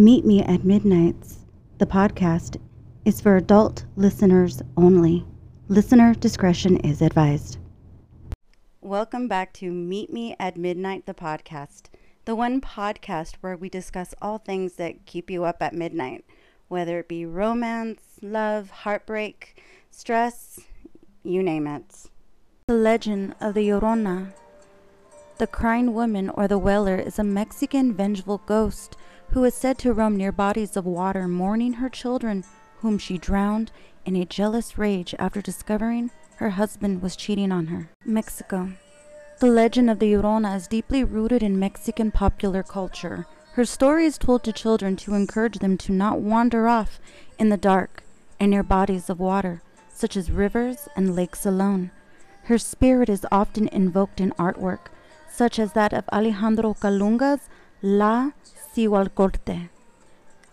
Meet Me at Midnights, the podcast, is for adult listeners only. Listener discretion is advised. Welcome back to Meet Me at Midnight, the podcast, the one podcast where we discuss all things that keep you up at midnight, whether it be romance, love, heartbreak, stress, you name it. The legend of the Llorona. The crying woman or the wailer is a Mexican vengeful ghost who is said to roam near bodies of water mourning her children, whom she drowned in a jealous rage after discovering her husband was cheating on her. Mexico. The legend of the Llorona is deeply rooted in Mexican popular culture. Her story is told to children to encourage them to not wander off in the dark and near bodies of water, such as rivers and lakes alone. Her spirit is often invoked in artwork, such as that of Alejandro Calunga's La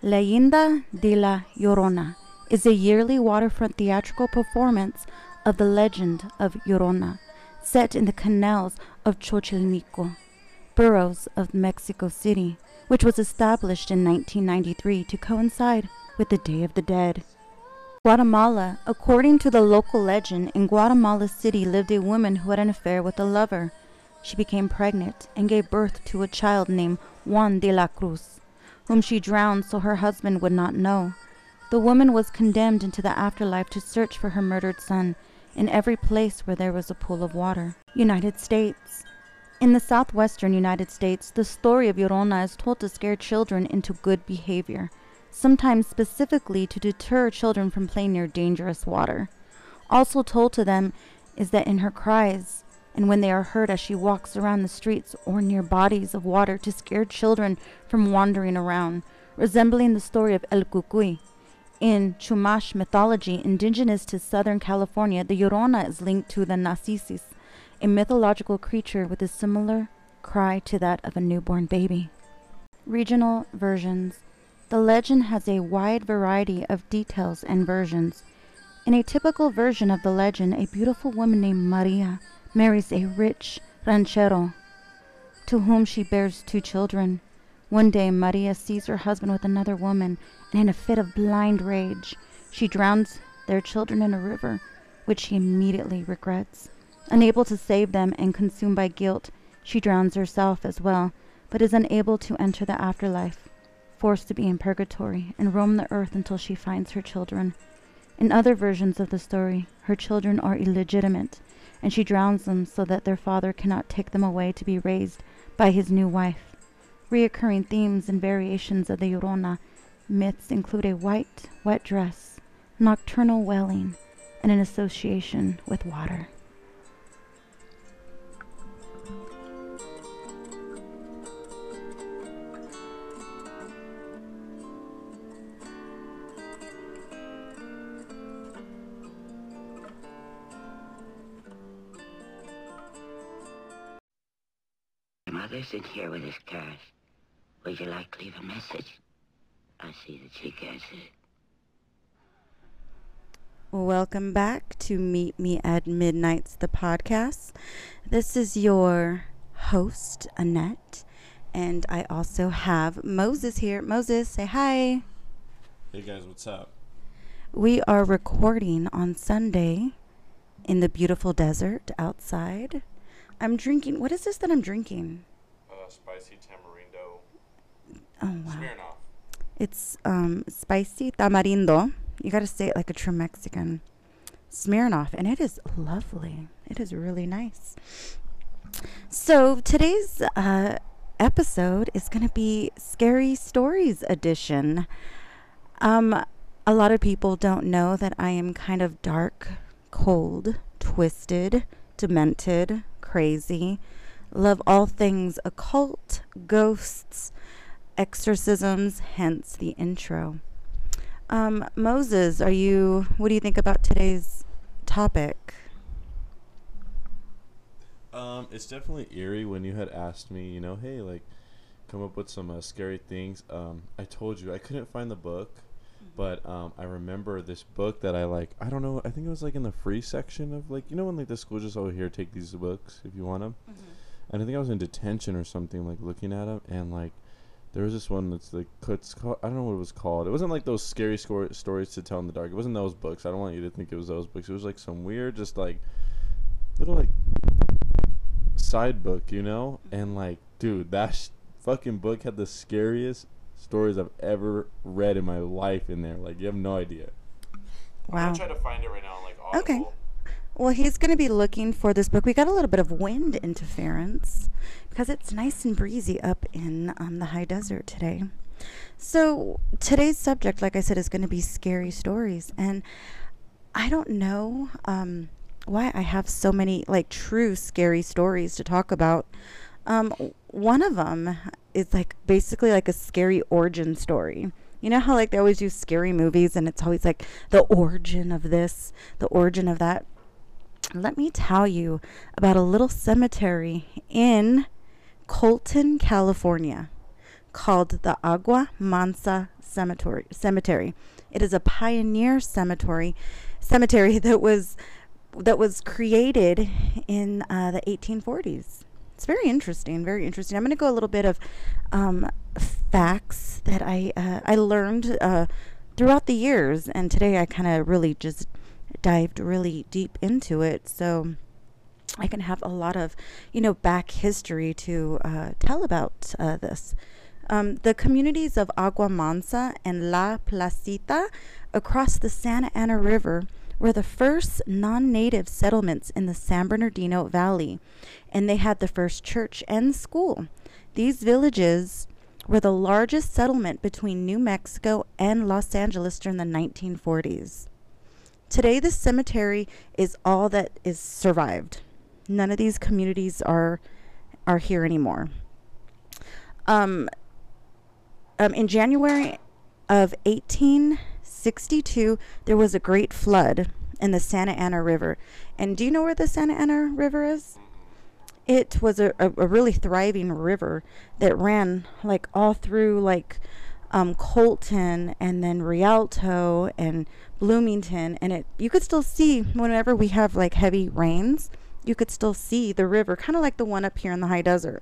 Leyenda de la Llorona is a yearly waterfront theatrical performance of the legend of Llorona, set in the canals of Xochimilco, boroughs of Mexico City, which was established in 1993 to coincide with the Day of the Dead. Guatemala. According to the local legend, in Guatemala City lived a woman who had an affair with a lover. She became pregnant and gave birth to a child named Juan de la Cruz, whom she drowned so her husband would not know. The woman was condemned into the afterlife to search for her murdered son in every place where there was a pool of water. United States. In the southwestern United States, the story of Llorona is told to scare children into good behavior, sometimes specifically to deter children from playing near dangerous water. Also told to them is that in her cries, and when they are heard as she walks around the streets or near bodies of water to scare children from wandering around, resembling the story of El Cucuy. In Chumash mythology, indigenous to Southern California, the Llorona is linked to the Narcisis, a mythological creature with a similar cry to that of a newborn baby. Regional versions. The legend has a wide variety of details and versions. In a typical version of the legend, a beautiful woman named Maria marries a rich ranchero to whom she bears two children. One day, Maria sees her husband with another woman, and in a fit of blind rage, she drowns their children in a river, which she immediately regrets. Unable to save them and consumed by guilt, she drowns herself as well, but is unable to enter the afterlife, forced to be in purgatory and roam the earth until she finds her children. In other versions of the story, her children are illegitimate, and she drowns them so that their father cannot take them away to be raised by his new wife. Reoccurring themes and variations of the Llorona myths include a white, wet dress, nocturnal wailing, and an association with water. Mother's in here with his cash. Would you like to leave a message? I see that she gets it. Welcome back to Meet Me at Midnight's the podcast. This is your host, Annette, and I also have Moses here. Moses, say hi. Hey guys, what's up? We are recording on Sunday in the beautiful desert outside. I'm drinking. What is this that I'm drinking? Spicy tamarindo. Oh, wow. Smirnoff. It's spicy tamarindo. You got to say it like a true Mexican. Smirnoff. And it is lovely. It is really nice. So today's episode is going to be Scary Stories Edition. A lot of people don't know that I am kind of dark, cold, twisted, demented, crazy, love all things occult, ghosts, exorcisms, hence the intro. Moses, what do you think about today's topic? It's definitely eerie. When you had asked me, hey, come up with some scary things. I told you I couldn't find the book, but I remember this book that I think it was in the free section of when the school just over here, take these books if you want them. Mm-hmm. And I think I was in detention or something, looking at them, and There was this one that's like, it's called, I don't know what it was called. It wasn't like those scary stories to tell in the dark. It wasn't those books. I don't want you to think it was those books. It was like some weird, just like, little like side book, you know? And like, dude, that fucking book had the scariest stories I've ever read in my life in there. Like, you have no idea. Wow. I'm going to try to find it right now on like Audible. Okay. Well, he's going to be looking for this book. We got a little bit of wind interference because it's nice and breezy up in the high desert today. So today's subject, like I said, is going to be scary stories. And I don't know why I have so many like true scary stories to talk about. One of them is like basically like a scary origin story. You know how like they always do scary movies and it's always like the origin of this, the origin of that. Let me tell you about a little cemetery in Colton, California, called the Agua Mansa Cemetery. It is a pioneer cemetery that was created in the 1840s. It's very interesting, very interesting. I'm going to go a little bit of facts that I learned throughout the years, and today I kind of really just dived really deep into it, so I can have a lot of, you know, back history to tell about this. The communities of Agua Mansa and La Placita across the Santa Ana River were the first non-native settlements in the San Bernardino Valley, and they had the first church and school. These villages were the largest settlement between New Mexico and Los Angeles during the 1940s. Today, the cemetery is all that is survived. None of these communities are here anymore. In January of 1862, there was a great flood in the Santa Ana River. And do you know where the Santa Ana River is? It was a really thriving river that ran like all through like Colton and then Rialto and Bloomington, and you could still see whenever we have like heavy rains, you could still see the river, kind of like the one up here in the high desert.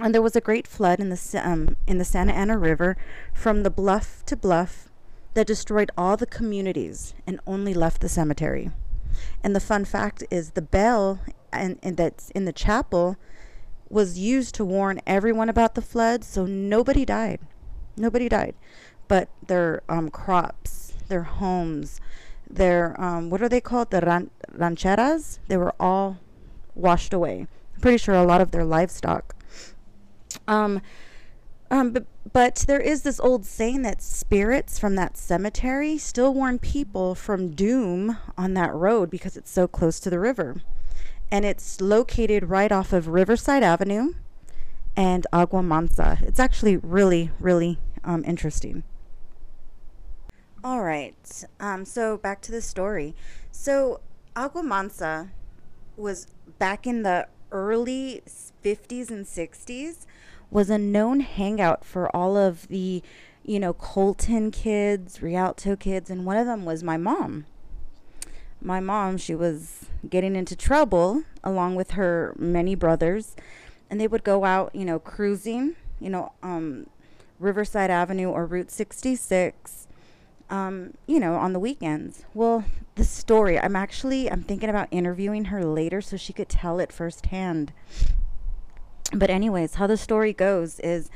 And there was a great flood in the Santa Ana River from the bluff to bluff that destroyed all the communities and only left the cemetery. And the fun fact is the bell and that's in the chapel was used to warn everyone about the flood, so nobody died. Nobody died, but their crops, their homes, their, what are they called? The rancheras, they were all washed away. I'm pretty sure a lot of their livestock. But there is this old saying that spirits from that cemetery still warn people from doom on that road because it's so close to the river. And it's located right off of Riverside Avenue and Agua Mansa. It's actually really, really interesting. All right, so back to the story. So Agua Mansa was back in the early 50s and 60s, was a known hangout for all of the, you know, Colton kids, Rialto kids, and one of them was my mom. My mom, she was getting into trouble along with her many brothers. And they would go out, you know, cruising, you know, Riverside Avenue or Route 66, you know, on the weekends. Well, the story, I'm thinking about interviewing her later so she could tell it firsthand. But anyways, how the story goes is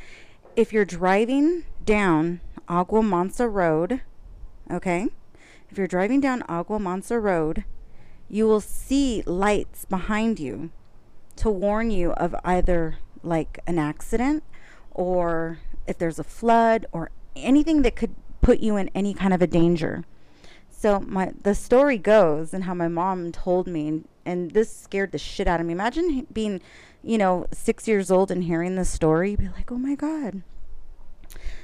if you're driving down Agua Mansa Road, okay, if you're driving down Agua Mansa Road, you will see lights behind you to warn you of either like an accident or if there's a flood or anything that could put you in any kind of a danger. So the story goes, and how my mom told me, and this scared the shit out of me. Imagine being, you know, 6 years old and hearing this story, be like, oh my God.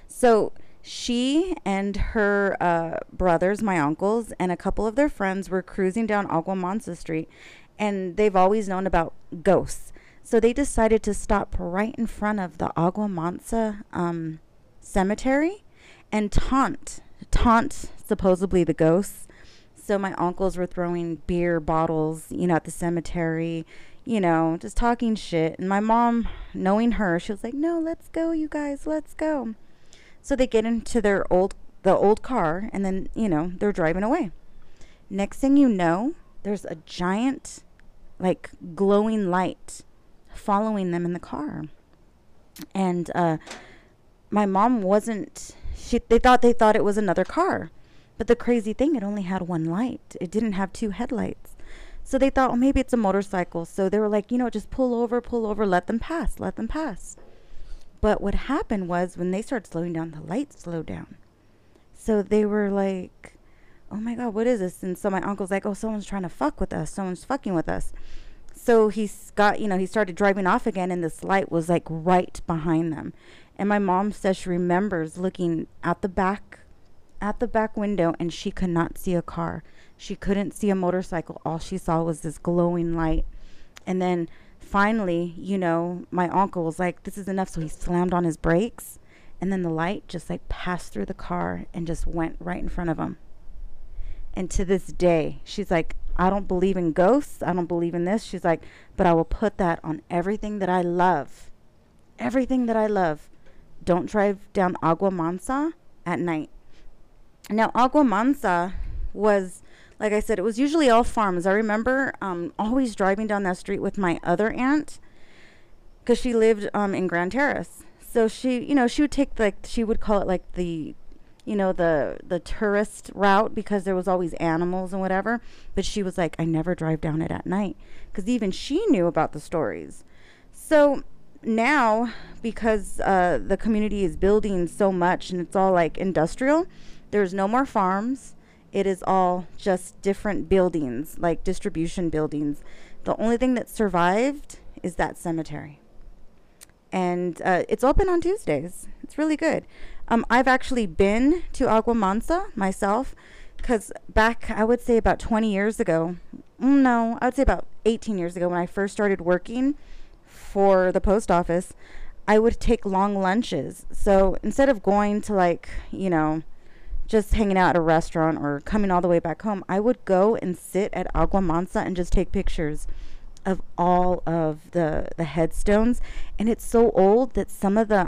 So she and her brothers, my uncles, and a couple of their friends were cruising down Agua Mansa Street, and they've always known about ghosts. So they decided to stop right in front of the Agua Mansa cemetery and taunt supposedly the ghosts. So my uncles were throwing beer bottles, you know, at the cemetery, you know, just talking shit. And my mom, knowing her, she was like, no, let's go, you guys, let's go. So they get into their old car, and then, you know, they're driving away. Next thing you know, there's a giant, like, glowing light following them in the car. And my mom wasn't, they thought it was another car. But the crazy thing, it only had one light. It didn't have two headlights. So they thought, well, maybe it's a motorcycle. So they were like, you know, just pull over, let them pass. But what happened was, when they started slowing down, the lights slowed down. So they were like, oh my God, what is this? And so my uncle's like, oh, someone's trying to fuck with us. Someone's fucking with us. So he started driving off again, and this light was like right behind them. And my mom says she remembers looking at the back window, and she could not see a car. She couldn't see a motorcycle. All she saw was this glowing light. And then finally, you know, my uncle was like, this is enough. So he slammed on his brakes, and then the light just like passed through the car and just went right in front of him. And to this day, she's like, I don't believe in ghosts. I don't believe in this. She's like, but I will put that on everything that I love. Everything that I love. Don't drive down Agua Mansa at night. Now, Agua Mansa was, like I said, it was usually all farms. I remember always driving down that street with my other aunt, because she lived in Grand Terrace. So she, you know, she would take, like, she would call it like the, you know, the tourist route, because there was always animals and whatever. But she was like, I never drive down it at night, because even she knew about the stories. So now, because the community is building so much, and it's all like industrial, there's no more farms. It is all just different buildings, like distribution buildings. The only thing that survived is that cemetery. And it's open on Tuesdays. It's really good. I've actually been to Agua Mansa myself, because back, I would say about 18 years ago, when I first started working for the post office, I would take long lunches. So instead of going to, like, you know, just hanging out at a restaurant or coming all the way back home, I would go and sit at Agua Mansa and just take pictures of all of the headstones. And it's so old that some of the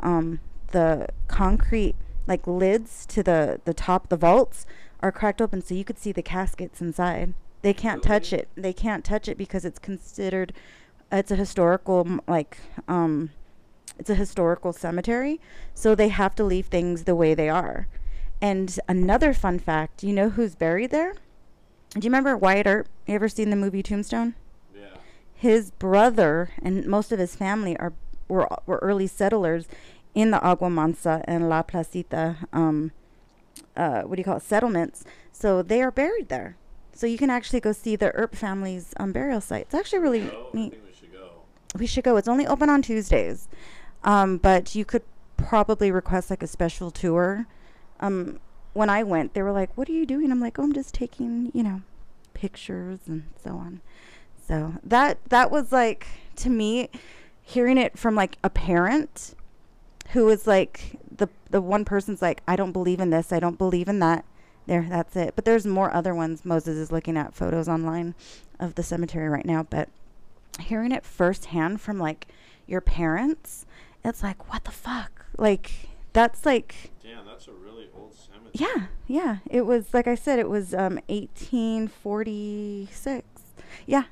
concrete, like, lids to the top of the vaults are cracked open, so you could see the caskets inside. They can't touch it. They can't touch it, because it's considered, it's a historical, like, it's a historical cemetery, so they have to leave things the way they are. And another fun fact, you know who's buried there? Do you remember Wyatt Earp? You ever seen the movie Tombstone? Yeah. His brother and most of his family were early settlers in the Agua Mansa and La Placita, settlements. So they are buried there. So you can actually go see the Earp family's burial site. It's actually really neat. I think we should go. It's only open on Tuesdays. But you could probably request, like, a special tour. When I went, they were like, what are you doing? I'm like, oh, I'm just taking, you know, pictures and so on. So that was, like, to me, hearing it from, like, a parent who is like, the one person's like, I don't believe in this, I don't believe in that. There, that's it. But there's more other ones. Moses is looking at photos online of the cemetery right now. But hearing it firsthand from, like, your parents, it's like, what the fuck? Like, that's like... Damn, that's a really old cemetery. Yeah. It was, like I said, it was 1846. Yeah.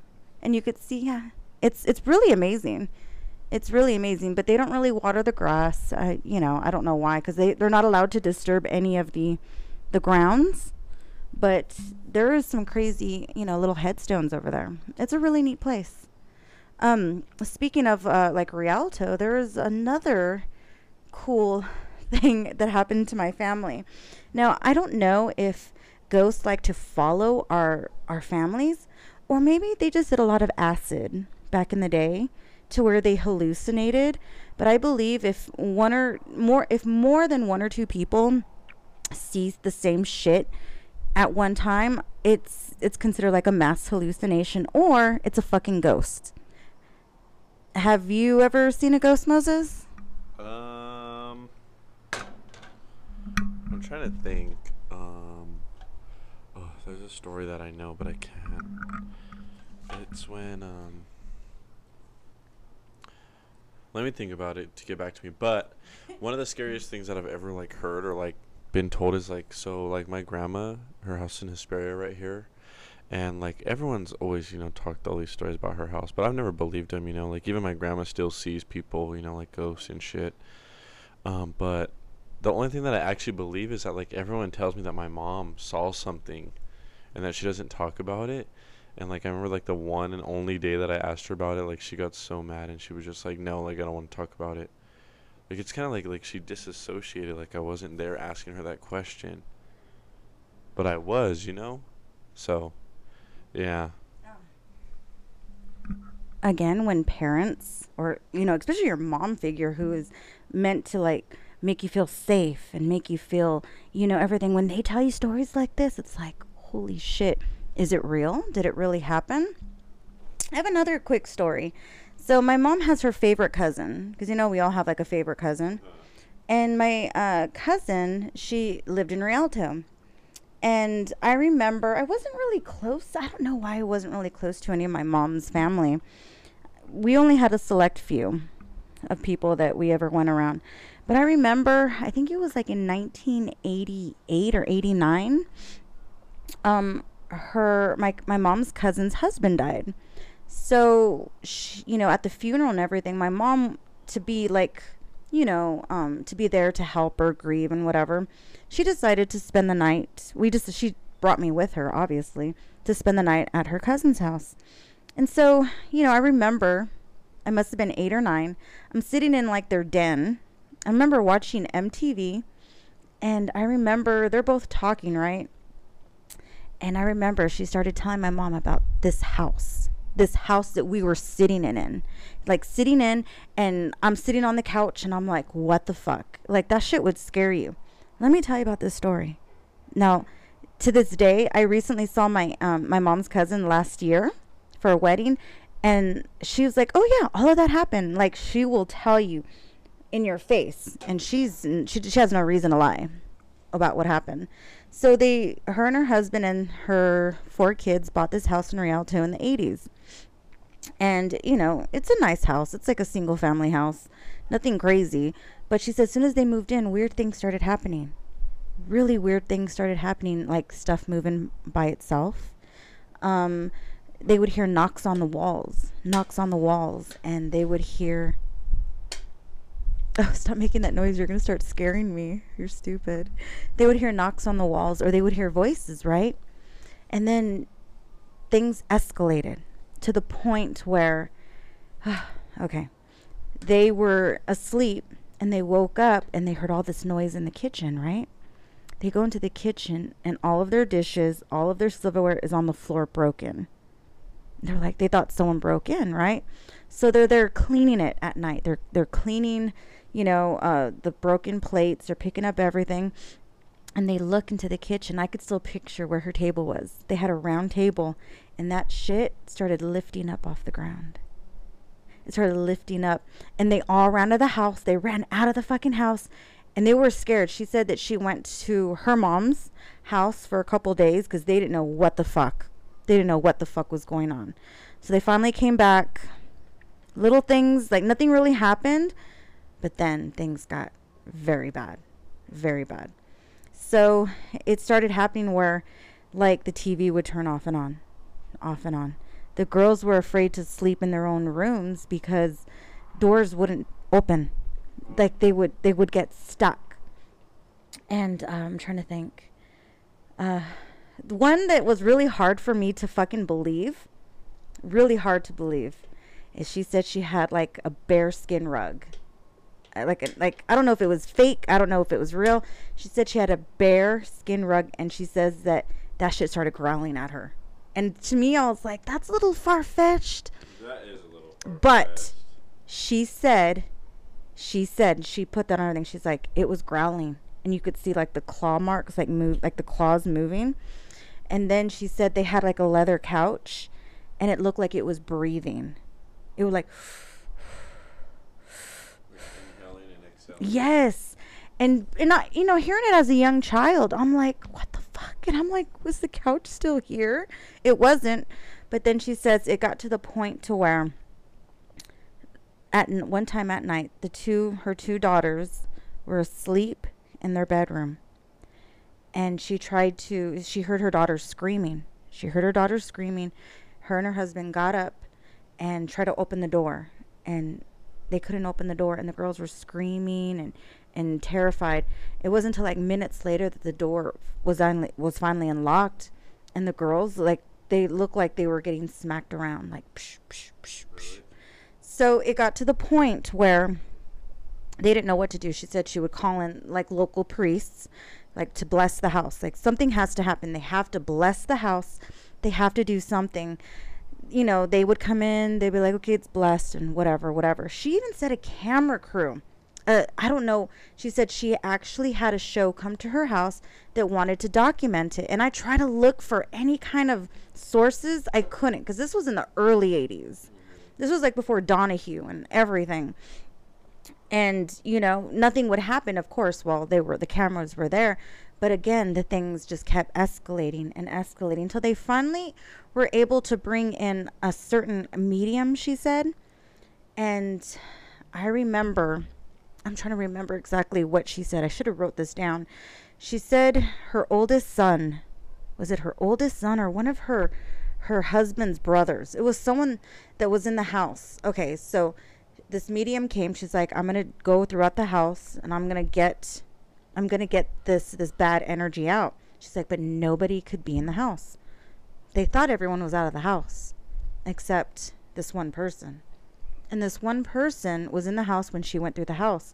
And you could see, yeah. It's really amazing. It's really amazing, but they don't really water the grass. I don't know why, because they're not allowed to disturb any of the grounds. But there is some crazy, you know, little headstones over there. It's a really neat place. Speaking of like Rialto, there is another cool thing that happened to my family. Now, I don't know if ghosts like to follow our families, or maybe they just did a lot of acid back in the day, to where they hallucinated. But I believe if more than one or two people sees the same shit at one time, it's considered like a mass hallucination, or it's a fucking ghost. Have you ever seen a ghost, Moses? I'm trying to think. There's a story that I know, but I can't. It's when Let me think about it to get back to me. But one of the scariest things that I've ever like heard or like been told is like, so like my grandma, her house in Hesperia right here, and like everyone's always, you know, talked all these stories about her house, but I've never believed them, you know, like even my grandma still sees people, you know, like ghosts and shit. But the only thing that I actually believe is that like everyone tells me that my mom saw something and that she doesn't talk about it. And like I remember like the one and only day that I asked her about it, like she got so mad and she was just like, no, like I don't want to talk about it. Like it's kind of like she disassociated, like I wasn't there asking her that question, but I was, you know. So yeah. Again, when parents, or you know, especially your mom figure who is meant to like make you feel safe and make you feel, you know, everything, when they tell you stories like this, it's like, holy shit, is it real? Did it really happen? I have another quick story. So my mom has her favorite cousin, because, you know, we all have like a favorite cousin. And my cousin, she lived in Rialto. And I remember I wasn't really close. I don't know why I wasn't really close to any of my mom's family. We only had a select few of people that we ever went around. But I remember, I think it was like in 1988 or 89, my mom's cousin's husband died. So, she, you know, at the funeral and everything, my mom, to be like, you know, to be there to help her grieve and whatever, she decided to spend the night. She brought me with her, obviously, to spend the night at her cousin's house. And so, you know, I remember, I must have been 8 or 9. I'm sitting in like their den. I remember watching MTV, and I remember they're both talking, right? And I remember she started telling my mom about this house that we were sitting in, and I'm sitting on the couch and I'm like, what the fuck? Like, that shit would scare you. Let me tell you about this story. Now, to this day, I recently saw my mom's cousin last year for a wedding, and she was like, oh yeah, all of that happened. Like, she will tell you in your face, and she has no reason to lie about what happened. So her and her husband and her 4 kids bought this house in Rialto in the 80s. And, you know, it's a nice house. It's like a single family house. Nothing crazy. But she said as soon as they moved in, weird things started happening. Really weird things started happening, like stuff moving by itself. They would hear knocks on the walls, and they would hear... Oh, stop making that noise. You're going to start scaring me. You're stupid. They would hear knocks on the walls, or they would hear voices, right? And then things escalated to the point where, okay, they were asleep and they woke up and they heard all this noise in the kitchen, right? They go into the kitchen and all of their dishes, all of their silverware is on the floor broken. They're like, they thought someone broke in, right? So they're there cleaning it at night. They're cleaning, you know, the broken plates. They're picking up everything, and they look into the kitchen. I could still picture where her table was. They had a round table, and that shit started lifting up off the ground. It started lifting up, and they all ran out of the house. They ran out of the fucking house, and they were scared. She said that she went to her mom's house for a couple days because they didn't know what the fuck. They didn't know what the fuck was going on. So they finally came back. Little things, like nothing really happened, but then things got very bad. So it started happening where like the TV would turn off and on. The girls were afraid to sleep in their own rooms because doors wouldn't open. Like they would get stuck. And I'm trying to think, the one that was really hard for me to fucking believe, is she said she had like a bearskin rug. Like I don't know if it was fake. I don't know if it was real. She said she had a bearskin rug, and she says that shit started growling at her. And to me, I was like, that's a little far-fetched. That is a little far-fetched. But she said she put that on everything. She's like, it was growling. And you could see like the claw marks, like the claws moving. And then she said they had like a leather couch, and it looked like it was breathing. It was like, inhaling and exhaling. Yes. And I, you know, hearing it as a young child, I'm like, what the fuck? And I'm like, was the couch still here? It wasn't. But then she says it got to the point to where At one time at night, her two daughters were asleep in their bedroom, and she heard her daughter screaming. Her and her husband got up and tried to open the door, and they couldn't open the door, and the girls were screaming and terrified. It wasn't until like minutes later that the door was finally unlocked, and the girls, like, they looked like they were getting smacked around, like psh, psh, psh, psh. So it got to the point where they didn't know what to do. She said she would call in like local priests, like to bless the house. Like, something has to happen. They have to bless the house. They have to do something. You know, they would come in, they'd be like, okay, it's blessed and whatever, whatever. She even said a camera crew. I don't know. She said she actually had a show come to her house that wanted to document it. And I tried to look for any kind of sources. I couldn't, because this was in the early 80s. This was like before Donahue and everything. And, you know, nothing would happen, of course, while the cameras were there. But again, the things just kept escalating and escalating until they finally were able to bring in a certain medium, she said. And I remember, I'm trying to remember exactly what she said. I should have wrote this down. She said her oldest son, was it her oldest son or one of her husband's brothers? It was someone that was in the house. Okay, so this medium came. She's like, I'm going to go throughout the house and I'm going to get this bad energy out. She's like, but nobody could be in the house. They thought everyone was out of the house except this one person. And this one person was in the house when she went through the house.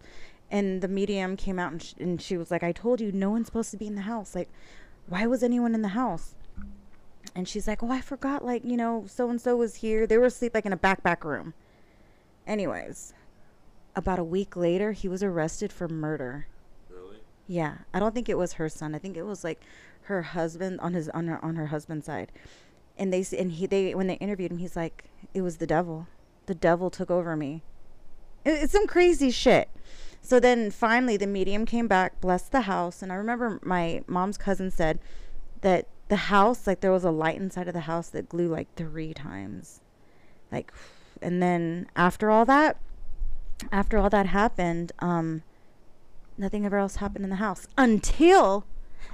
And the medium came out and she was like, I told you no one's supposed to be in the house. Like, why was anyone in the house? And she's like, oh, I forgot, like, you know, so-and-so was here. They were asleep, like, in a back room. Anyways, about a week later, he was arrested for murder. Really? Yeah. I don't think it was her son. I think it was, like, her husband on her husband's side. And when they interviewed him, he's like, it was the devil. The devil took over me. It's some crazy shit. So then, finally, the medium came back, blessed the house. And I remember my mom's cousin said that the house, like, there was a light inside of the house that glowed like 3 times. Like, and then after all that happened, nothing ever else happened in the house until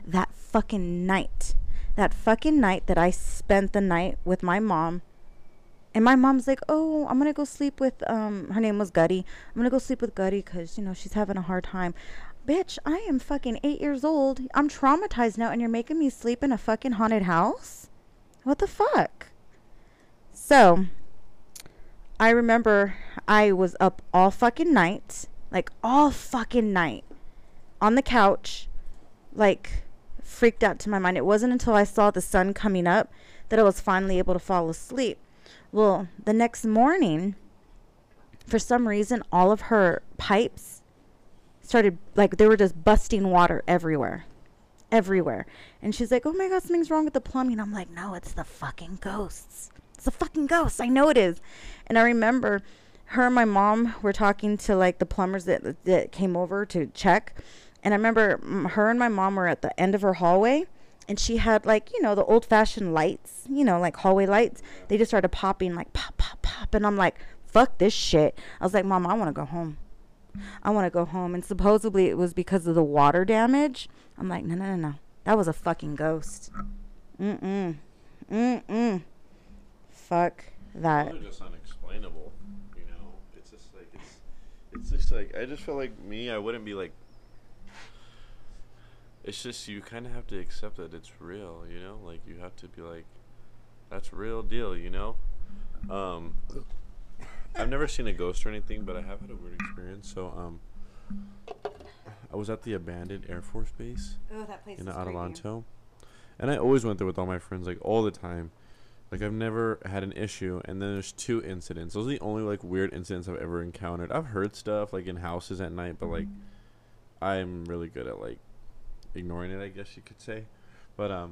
that fucking night. That fucking night that I spent the night with my mom. And my mom's like, oh, I'm going to go sleep with, her name was Gutty. I'm going to go sleep with Gutty because, you know, she's having a hard time. Bitch, I am fucking 8 years old. I'm traumatized now, and you're making me sleep in a fucking haunted house? What the fuck? So, I remember I was up all fucking night. Like, all fucking night. On the couch. Like, freaked out to my mind. It wasn't until I saw the sun coming up that I was finally able to fall asleep. Well, the next morning, for some reason, all of her pipes started, like, they were just busting water everywhere. And she's like, oh my God, something's wrong with the plumbing. I'm like, no, it's the fucking ghosts. It's the fucking ghosts. I know it is. And I remember her and my mom were talking to, like, the plumbers that came over to check. And I remember her and my mom were at the end of her hallway. And she had, like, you know, the old-fashioned lights, you know, like hallway lights. They just started popping, like, pop, pop, pop. And I'm like, fuck this shit. I was like, Mom, I want to go home. I want to go home. And supposedly it was because of the water damage. I'm like, no, no, no, no. That was a fucking ghost. Mm-mm. Mm-mm. Fuck that. Those are just unexplainable, you know. It's just like, it's just like, I just feel like me, I wouldn't be like, it's just you kind of have to accept that it's real, you know? Like, you have to be like, that's real deal, you know? I've never seen a ghost or anything, but I have had a weird experience. So, I was at the abandoned Air Force Base in Adelanto. And I always went there with all my friends, like, all the time. Like, I've never had an issue. And then there's 2 incidents. Those are the only, like, weird incidents I've ever encountered. I've heard stuff, like, in houses at night, but, like, I'm really good at, like, ignoring it, I guess you could say. But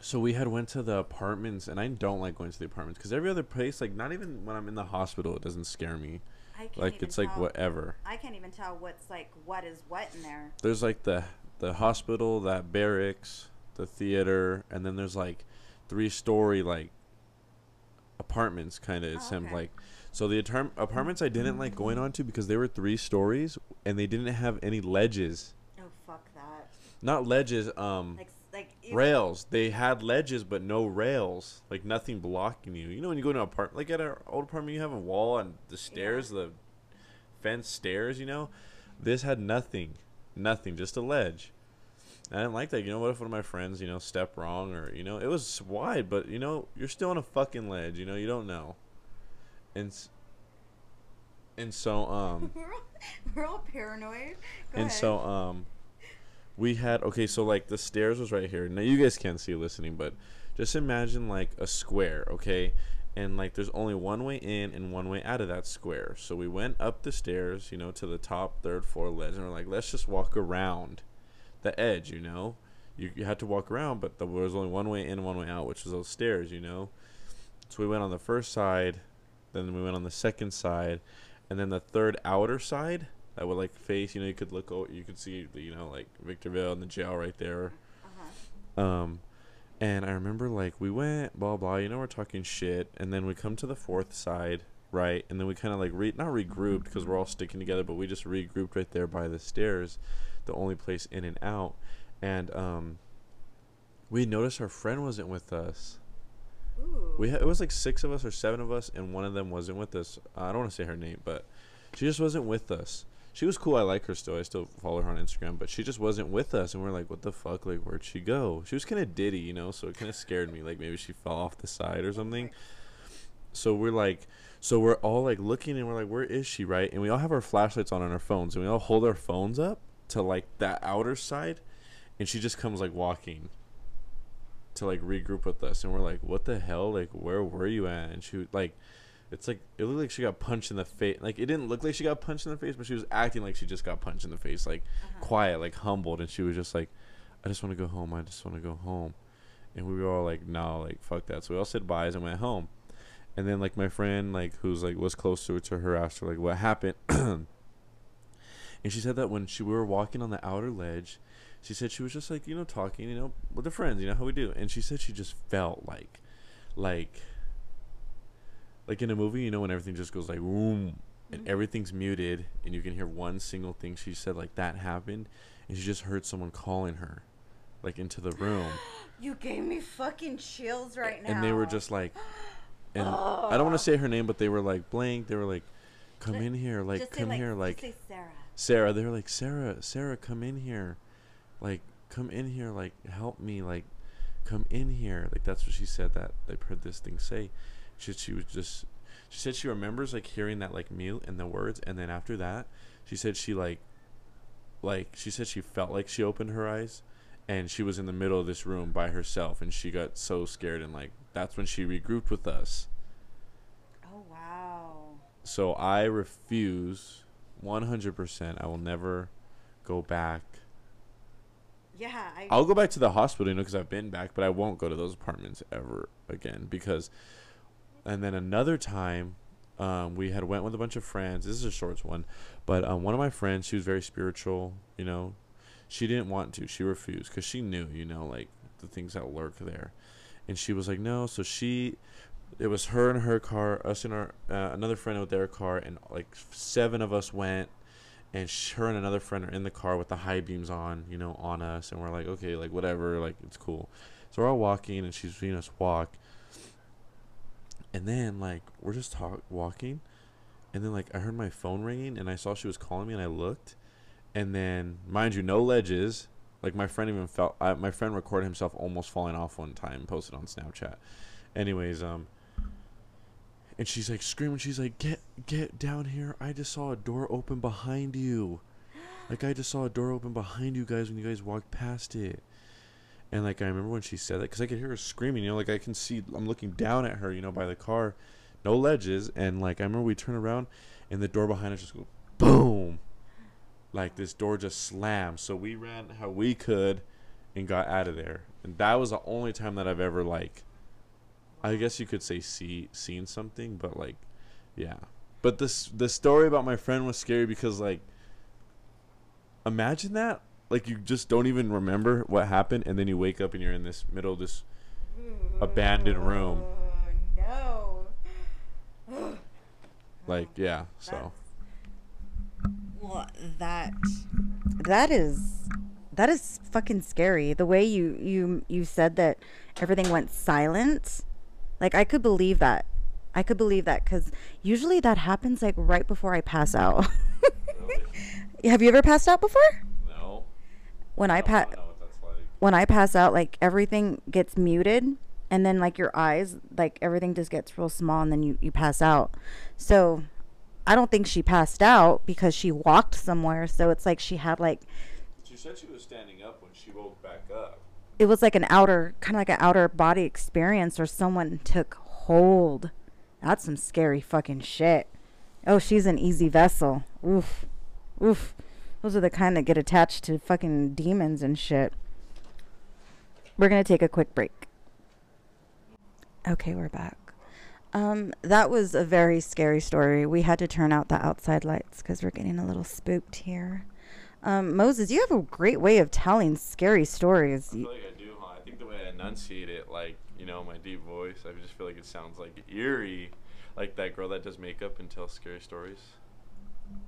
so we had went to the apartments, and I don't like going to the apartments because every other place, like, not even when I'm in the hospital, it doesn't scare me. I can't, like, it's like whatever. I can't even tell what's, like, what is what in there. There's like the hospital, that barracks, the theater, and then there's like 3-story like apartments, kind of. It seemed like So the apartments I didn't like going on to because they were 3 stories and they didn't have any ledges. Oh, fuck that. Not ledges, rails. They had ledges but no rails. Like nothing blocking you. You know when you go to an apartment, like at our old apartment you have a wall and the stairs, the fenced stairs, you know? This had nothing. Nothing, just a ledge. I didn't like that. You know, what if one of my friends, you know, stepped wrong or, you know, it was wide, but, you know, you're still on a fucking ledge. You know, you don't know. And so, We're all paranoid. Go ahead. So, we had, okay, so, like, the stairs was right here. Now, you guys can't see listening, but just imagine, like, a square, okay? And, like, there's only one way in and one way out of that square. So we went up the stairs, you know, to the top, third, floor ledge, and we're like, let's just walk around the edge, you know, you had to walk around, but there was only one way in and one way out, which was those stairs, you know. So we went on the first side, then we went on the second side, and then the third outer side that would like face, you know, you could look over, you could see, you know, like Victorville and the jail right there. And I remember like we went blah blah, you know, we're talking shit, and then we come to the fourth side, right, and then we kind of like not regrouped because we're all sticking together, but we just regrouped right there by the stairs. The only place in and out. And we noticed our friend wasn't with us. Ooh. It was like 6 of us or 7 of us, and one of them wasn't with us. I don't want to say her name, but she just wasn't with us. She was cool. I like her still. I still follow her on Instagram, but she just wasn't with us. And we're like, what the fuck? Like, where'd she go? She was kind of ditty, you know, so it kind of scared me. Like, maybe she fell off the side or something. So we're like, so we're all like looking, and we're like, where is she, right? And we all have our flashlights on our phones, and we all hold our phones up to like that outer side, and she just comes like walking to like regroup with us, and we're like, what the hell, like where were you at? And she was like, it's like it looked like she got punched in the face. Like it didn't look like she got punched in the face, but she was acting like she just got punched in the face, like quiet, like humbled, and she was just like, I just want to go home, I just want to go home. And we were all like, no, like fuck that. So we all said byes and went home. And then like my friend, like who's like was close to her, asked her like what happened. And she said that when we were walking on the outer ledge, she said she was just like, you know, talking, you know, with her friends, you know how we do. And she said she just felt like in a movie, you know, when everything just goes like boom and everything's muted and you can hear one single thing. She said like that happened, and she just heard someone calling her like into the room. You gave me fucking chills right now. And they were just like, and I don't want to say her name, but they were like blank. They were like, come in here, like just come here, like say Sarah. Sarah, they were like, Sarah, come in here. Like, come in here, like, help me, like, come in here. Like, that's what she said that I've heard this thing say. She said she remembers, like, hearing that, like, mute and the words. And then after that, she said she, she said she felt like she opened her eyes. And she was in the middle of this room by herself. And she got so scared. And, like, that's when she regrouped with us. Oh, wow. So I refuse... 100%. I will never go back. Yeah, I'll go back to the hospital, you know, because I've been back, but I won't go to those apartments ever again. Because, and then another time, we had went with a bunch of friends. This is a short one, but one of my friends, she was very spiritual. You know, she didn't want to. She refused because she knew, you know, like the things that lurk there, and she was like, no. So she. It was her in her car, us in our another friend with their car, and like 7 of us went, and her and another friend are in the car with the high beams on, you know, on us, and we're like, okay, like whatever, like it's cool. So we're all walking, and she's seeing us walk, and then like we're just walking, and then like I heard my phone ringing, and I saw she was calling me, and I looked, and then mind you, no ledges. Like my friend even felt my friend recorded himself almost falling off one time, posted on Snapchat. Anyways, and she's like screaming, she's like, get down here, I just saw a door open behind you. Like I just saw a door open behind you guys when you guys walked past it. And like I remember when she said that, because I could hear her screaming, you know, like I can see, I'm looking down at her, you know, by the car, no ledges. And like I remember we turn around and the door behind us just goes boom, like this door just slammed. So we ran how we could and got out of there. And that was the only time that I've ever, like, I guess you could say seen something, but like, yeah. But the story about my friend was scary because, like, imagine that, like you just don't even remember what happened, and then you wake up and you're in this middle of this abandoned room. No. Like, yeah, so. Well, that is fucking scary. The way you said that everything went silent, like, I could believe that. I could believe that, because usually that happens, like, right before I pass out. Really? Have you ever passed out before? No. When I pass out, like, everything gets muted, and then, like, your eyes, like, everything just gets real small, and then you pass out. So I don't think she passed out, because she walked somewhere, so it's like she had, like... She said she was standing up when she woke back up. It was like an outer body experience, or someone took hold. That's some scary fucking shit. Oh, she's an easy vessel. Oof. Oof. Those are the kind that get attached to fucking demons and shit. We're going to take a quick break. Okay, we're back. That was a very scary story. We had to turn out the outside lights because we're getting a little spooked here. Moses, you have a great way of telling scary stories. I feel like I do, huh? I think the way I enunciate it, like, you know, my deep voice, I just feel like it sounds like eerie. Like that girl that does makeup and tells scary stories.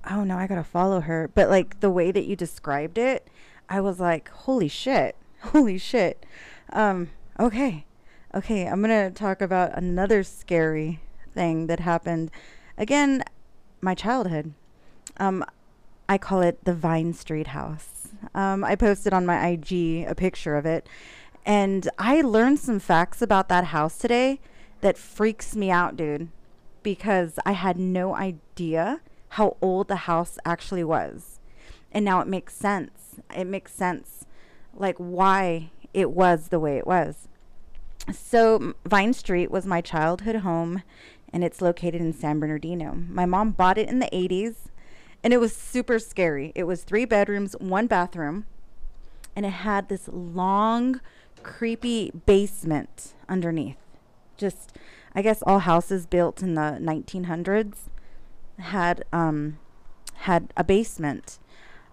Oh, no, I gotta follow her. But, like, the way that you described it, I was like, holy shit. Holy shit. Okay, I'm gonna talk about another scary thing that happened. Again, my childhood. I call it the Vine Street House. I posted on my IG a picture of it. And I learned some facts about that house today that freaks me out, dude. Because I had no idea how old the house actually was. And now it makes sense. It makes sense, like, why it was the way it was. So Vine Street was my childhood home, and it's located in San Bernardino. My mom bought it in the 80s, and it was super scary. It was 3 bedrooms, 1 bathroom, and it had this long, creepy basement underneath. Just, I guess all houses built in the 1900s had a basement.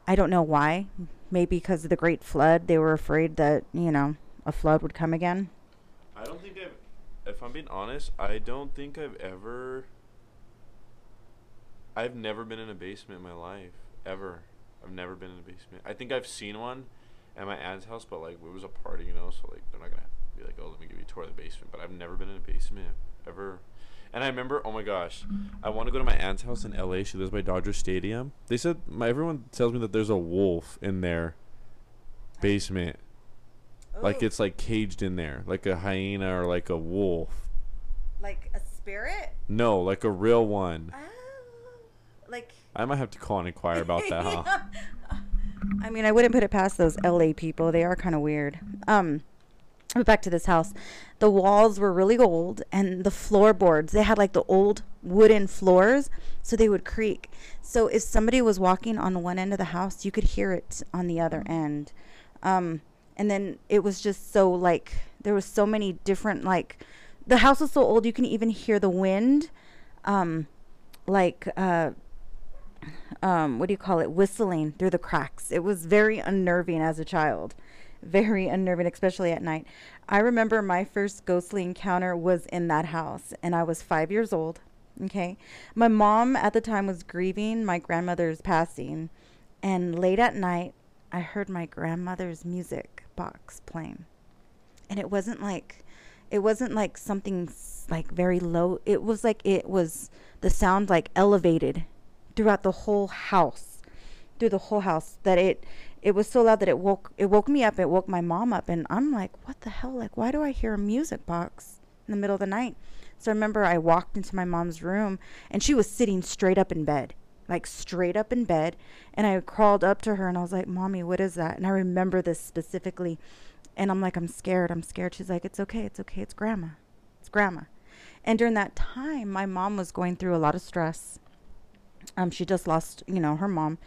I don't know why. Maybe because of the Great Flood, they were afraid that, you know, a flood would come again. I don't think if I'm being honest, I don't think I've never been in a basement in my life, ever. I've never been in a basement. I think I've seen one at my aunt's house, but, like, it was a party, you know, so, like, they're not going to be like, oh, let me give you a tour of the basement, but I've never been in a basement, ever. And I remember, oh my gosh, I want to go to my aunt's house in LA. She lives by Dodger Stadium. They said, everyone tells me that there's a wolf in their basement. Oh. Like, it's, like, caged in there, like a hyena or like a wolf. Like a spirit? No, like a real one. Like, I might have to call and inquire about that, huh? Yeah. I mean, I wouldn't put it past those LA people. They are kind of weird. But back to this house. The walls were really old, and the floorboards, they had, like, the old wooden floors, so they would creak. So if somebody was walking on one end of the house, you could hear it on the other end. And then it was just so, like, there was so many different, like, the house was so old you can even hear the wind, what do you call it, whistling through the cracks. It was very unnerving as a child. Very unnerving, especially at night. I remember my first ghostly encounter was in that house, and I was 5 years old. Okay. My mom at the time was grieving my grandmother's passing, and late at night, I heard my grandmother's music box playing. And it wasn't like something like very low. It was like the sound, like, elevated throughout the whole house, that it was so loud that it woke me up. It woke my mom up, and I'm like, what the hell? Like, why do I hear a music box in the middle of the night? So I remember I walked into my mom's room, and she was sitting straight up in bed. Like, straight up in bed. And I crawled up to her, and I was like, Mommy, what is that? And I remember this specifically. And I'm like, I'm scared. She's like, it's okay. It's grandma. And during that time, my mom was going through a lot of stress. She just lost, you know, her mom.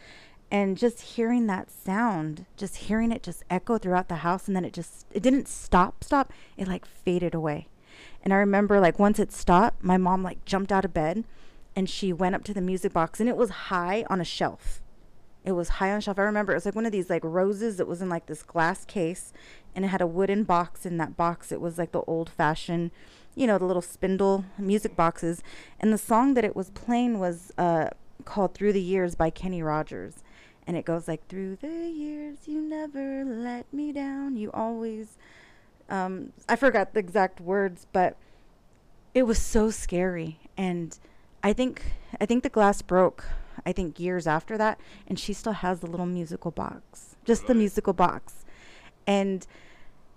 And just hearing that sound, just hearing it just echo throughout the house. And then it didn't stop. It, like, faded away. And I remember, like, once it stopped, my mom, like, jumped out of bed. And she went up to the music box, and it was high on a shelf. It was high on shelf. I remember it was like one of these like roses that was in like this glass case, and it had a wooden box. In that box, it was like the old fashioned, you know, the little spindle music boxes. And the song that it was playing was called Through the Years by Kenny Rogers. And it goes like, through the years, you never let me down. You always, I forgot the exact words, but it was so scary. And I think the glass broke, I think years after that. And she still has the little musical box, just the musical box. And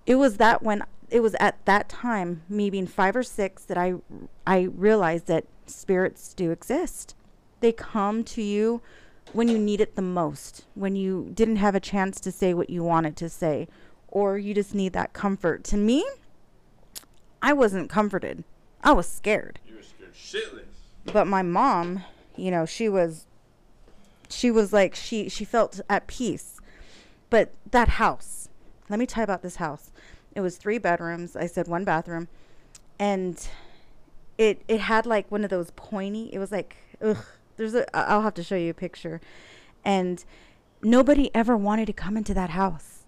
it was that when it was at that time, me being 5 or 6, that I realized that spirits do exist. They come to you when you need it the most, when you didn't have a chance to say what you wanted to say, or you just need that comfort. To me, I wasn't comforted. I was scared. You were scared shitless. But my mom, you know, she was like, she felt at peace. But that house, let me tell you about this house. It was 3 bedrooms. I said 1 bathroom. And it had like one of those pointy, it was like, ugh. I'll have to show you a picture. And nobody ever wanted to come into that house.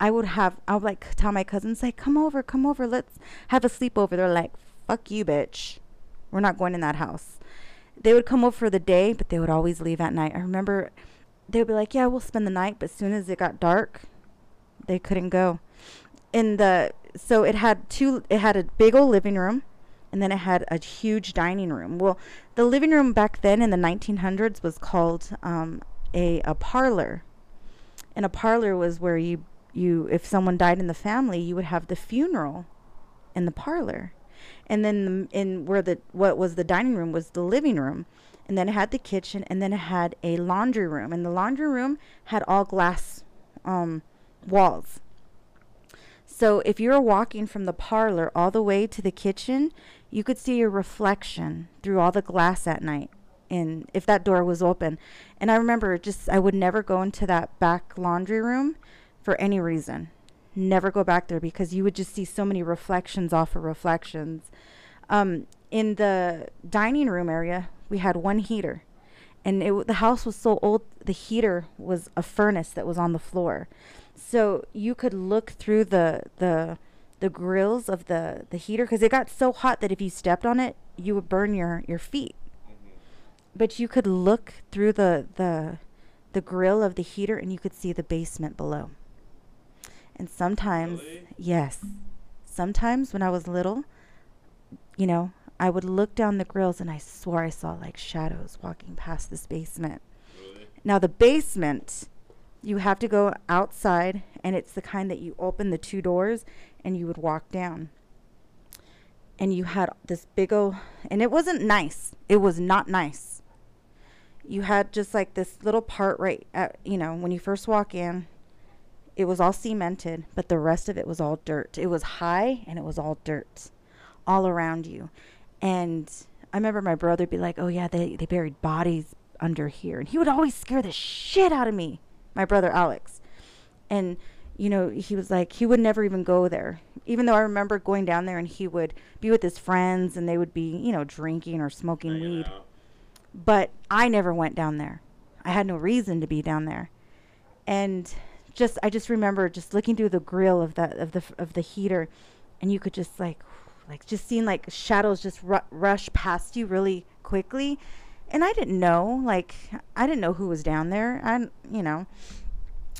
I would like tell my cousins, like, come over, let's have a sleepover. They're like, fuck you, bitch. We're not going in that house. They would come over for the day, but they would always leave at night. I remember they would be like, yeah, we'll spend the night. But as soon as it got dark, they couldn't go. So it had a big old living room. And then it had a huge dining room. Well, the living room back then in the 1900s was called a parlor. And a parlor was where you if someone died in the family, you would have the funeral in the parlor. And then what was the dining room was the living room. And then it had the kitchen, and then it had a laundry room. And the laundry room had all glass walls. So if you were walking from the parlor all the way to the kitchen, you could see your reflection through all the glass at night, and if that door was open. And I remember I would never go into that back laundry room for any reason. Never go back there because you would just see so many reflections off of reflections. In the dining room area, we had 1 heater. And the house was so old, the heater was a furnace that was on the floor. So you could look through the grills of the heater, because it got so hot that if you stepped on it, you would burn your feet. Mm-hmm. But you could look through the grill of the heater, and you could see the basement below. And sometimes, really? Yes, sometimes when I was little, you know, I would look down the grills, and I swore I saw like shadows walking past this basement. Really? Now the basement, you have to go outside, and it's the kind that you open the 2 doors and you would walk down. And you had this big old, and it wasn't nice. It was not nice. You had just like this little part right at, you know, when you first walk in, it was all cemented, but the rest of it was all dirt. It was high, and it was all dirt all around you. And I remember my brother be like, oh yeah, they buried bodies under here. And he would always scare the shit out of me. My brother Alex. And, you know, he was like, he would never even go there. Even though I remember going down there, and he would be with his friends, and they would be, you know, drinking or smoking weed. But I never went down there. I had no reason to be down there. And I just remember just looking through the grill of the heater, and you could just like just seeing like shadows just rush past you really quickly. And I didn't know who was down there.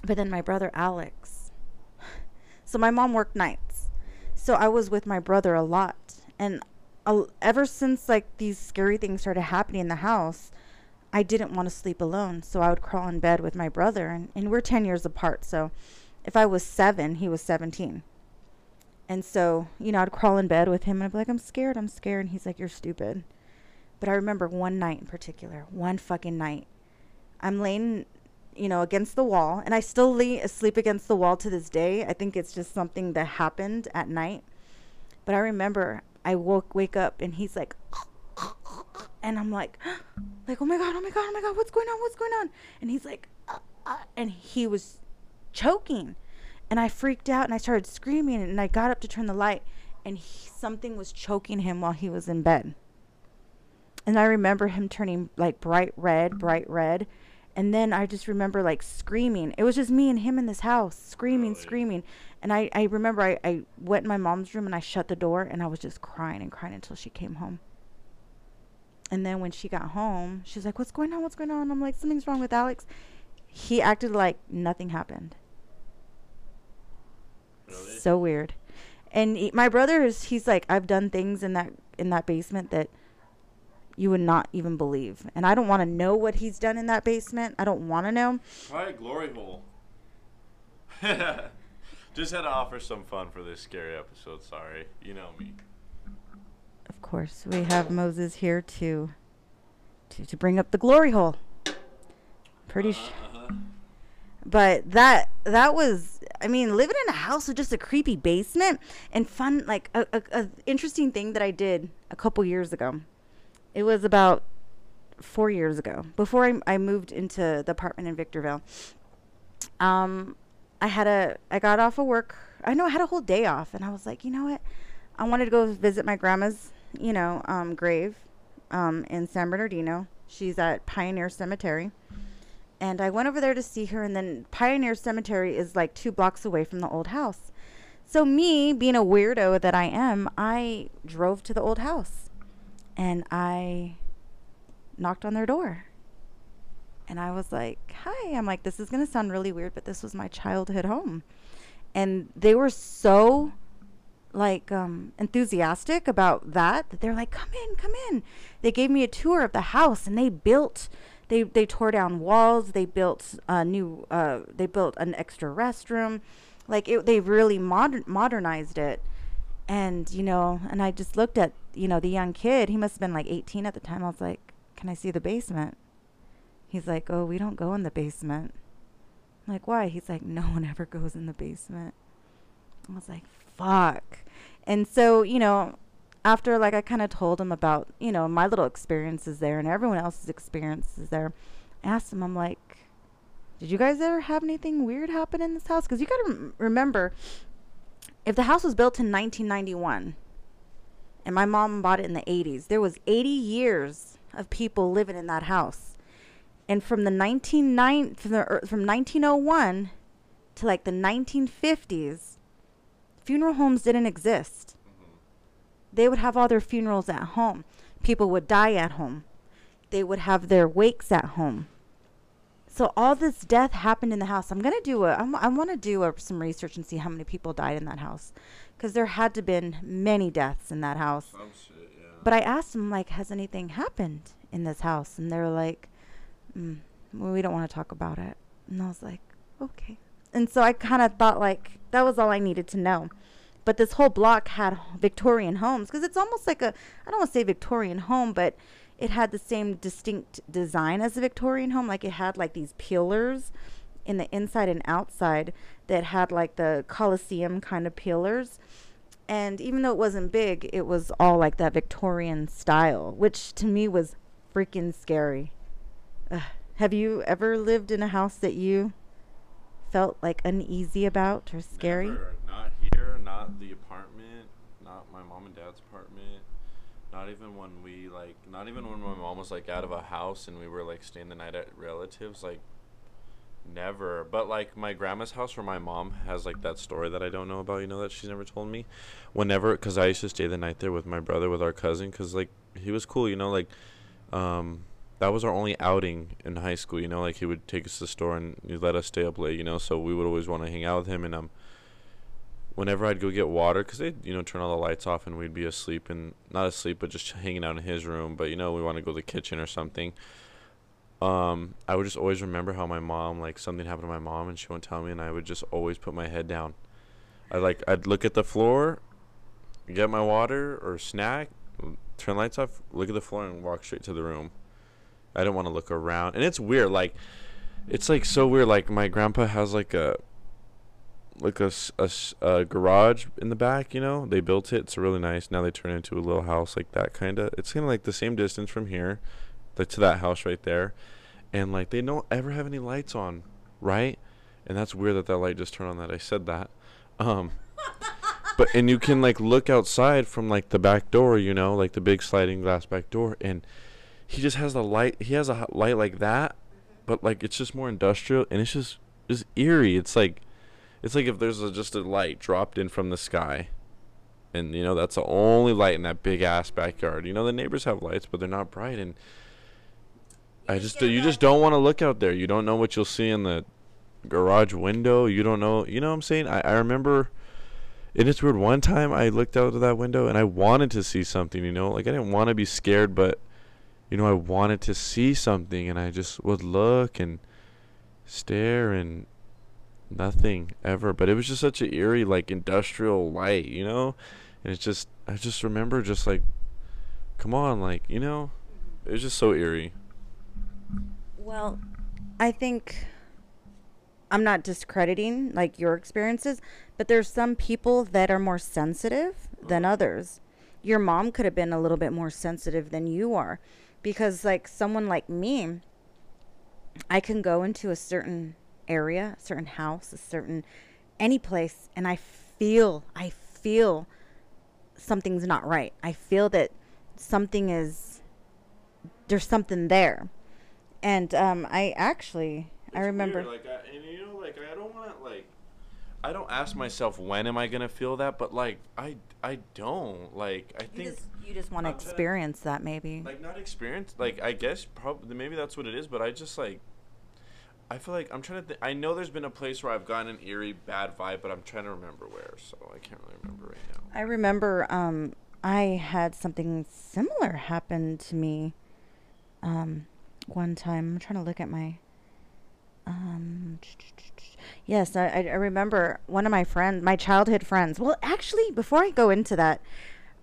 But then my brother, Alex. So my mom worked nights. So I was with my brother a lot. And ever since like these scary things started happening in the house, I didn't want to sleep alone. So I would crawl in bed with my brother, and we're 10 years apart. So if I was 7, he was 17. And so, you know, I'd crawl in bed with him, and I'd be like, I'm scared. And he's like, you're stupid. But I remember one night in particular, one fucking night, I'm laying, you know, against the wall, and I still lay asleep against the wall to this day. I think it's just something that happened at night. But I remember I wake up, and he's like, and I'm like, oh my God, what's going on? And he's like, and he was choking, and I freaked out, and I started screaming, and I got up to turn the light, and something was choking him while he was in bed. And I remember him turning like bright red, And then I just remember like screaming. It was just me and him in this house, screaming. And I remember I went in my mom's room and I shut the door and I was just crying until she came home. And then when she got home, she's like, what's going on? I'm like, something's wrong with Alex. He acted like nothing happened. Really? So weird. And my brother is, he's like, I've done things in that basement that you would not even believe. And I don't want to know what he's done in that basement. I don't want to know. Try a glory hole. Just had to offer some fun for this scary episode. Sorry. You know me. Of course. We have Moses here to bring up the glory hole. Pretty sure. But that was, I mean, living in a house with just a creepy basement and fun, like a interesting thing that I did a couple years ago. It was about 4 years ago, before I moved into the apartment in Victorville. I got off of work. I had a whole day off, and I was like, you know what? I wanted to go visit my grandma's, grave in San Bernardino. She's at Pioneer Cemetery. And I went over there to see her, and then Pioneer Cemetery is like 2 blocks away from the old house. So me, being a weirdo that I am, I drove to the old house. And I knocked on their door. And I was like, hi. I'm like, this is going to sound really weird, but this was my childhood home. And they were so, like, enthusiastic about that they're like, come in. They gave me a tour of the house, and they tore down walls. They built they built an extra restroom. Like, they really modernized it. And, and I just looked at, the young kid. He must have been like 18 at the time. I was like, can I see the basement? He's like, oh, we don't go in the basement. I'm like, why? He's like, no one ever goes in the basement. I was like, fuck. And so, after, like, I kind of told him about, my little experiences there and everyone else's experiences there, I asked him, I'm like, did you guys ever have anything weird happen in this house? Because you got to remember... If the house was built in 1991 and my mom bought it in the 80s, there was 80 years of people living in that house. And from 1901 to like the 1950s, funeral homes didn't exist. They would have all their funerals at home. People would die at home. They would have their wakes at home. So all this death happened in the house. I want to do some research and see how many people died in that house, because there had to been many deaths in that house. Some shit, yeah. But I asked them, like, has anything happened in this house? And they were like, well, we don't want to talk about it. And I was like, okay. And so I kind of thought, like, that was all I needed to know. But this whole block had Victorian homes, because it's almost like I don't want to say Victorian home, but it had the same distinct design as the Victorian home. Like, it had, like, these pillars in the inside and outside that had, like, the Colosseum kind of pillars. And even though it wasn't big, it was all, like, that Victorian style, which to me was freaking scary. Have you ever lived in a house that you felt, like, uneasy about or scary? Never. Not here, not the apartment, not my mom and dad's apartment. Not even when my mom was, like, out of a house and we were, like, staying the night at relatives, like, never. But, like, my grandma's house, where my mom has, like, that story that I don't know about, that she's never told me. Because I used to stay the night there with my brother, with our cousin, because, like, he was cool, like, that was our only outing in high school, like, he would take us to the store and he'd let us stay up late, so we would always want to hang out with him. And, whenever I'd go get water, because they'd, turn all the lights off and we'd be asleep, and not asleep, but just hanging out in his room. But, we want to go to the kitchen or something. I would just always remember how my mom, like, something happened to my mom and she wouldn't tell me, and I would just always put my head down. I'd look at the floor, get my water or snack, turn lights off, look at the floor, and walk straight to the room. I didn't want to look around. And it's weird. Like, it's, like, so weird. Like, my grandpa has, like, a garage in the back, they built it. It's really nice. Now they turn it into a little house, like that kind of. It's kind of like the same distance from here, like, to that house right there, and, like, they don't ever have any lights on, right? And that's weird that light just turned on. That I said that, but and you can, like, look outside from, like, the back door, like the big sliding glass back door, and he just has the light. He has a light like that, but like it's just more industrial, and it's just eerie. It's like if there's just a light dropped in from the sky, and you know that's the only light in that big ass backyard. You know the neighbors have lights, but they're not bright, and you just don't want to look out there. You don't know what you'll see in the garage window. You don't know. You know what I'm saying? I remember. And it's weird. One time I looked out of that window and I wanted to see something, you know. Like I didn't want to be scared, but, you know, I wanted to see something. And I just would look and stare and nothing ever. But it was just such an eerie, like, industrial light, you know. And it's just, I just remember just like, come on, like, you know. It was just so eerie. Well, I think... I'm not discrediting like your experiences, but there's some people that are more sensitive than others. Your mom could have been a little bit more sensitive than you are, because like someone like me, I can go into a certain area, a certain house, any place, and I feel something's not right. I feel that there's something there. And I remember. Weird. Like, I don't want to, like, I don't ask myself when am I gonna feel that, but like, I don't, like, I think you just want to experience that, maybe. Like, not experience, like, I guess probably maybe that's what it is, but I just like, I feel like I'm trying to. I know there's been a place where I've gotten an eerie bad vibe, but I'm trying to remember where, so I can't really remember right now. I remember, I had something similar happen to me, one time. I'm trying to look at my. Yes, I remember one of my friends, my childhood friends. Well, actually, before I go into that,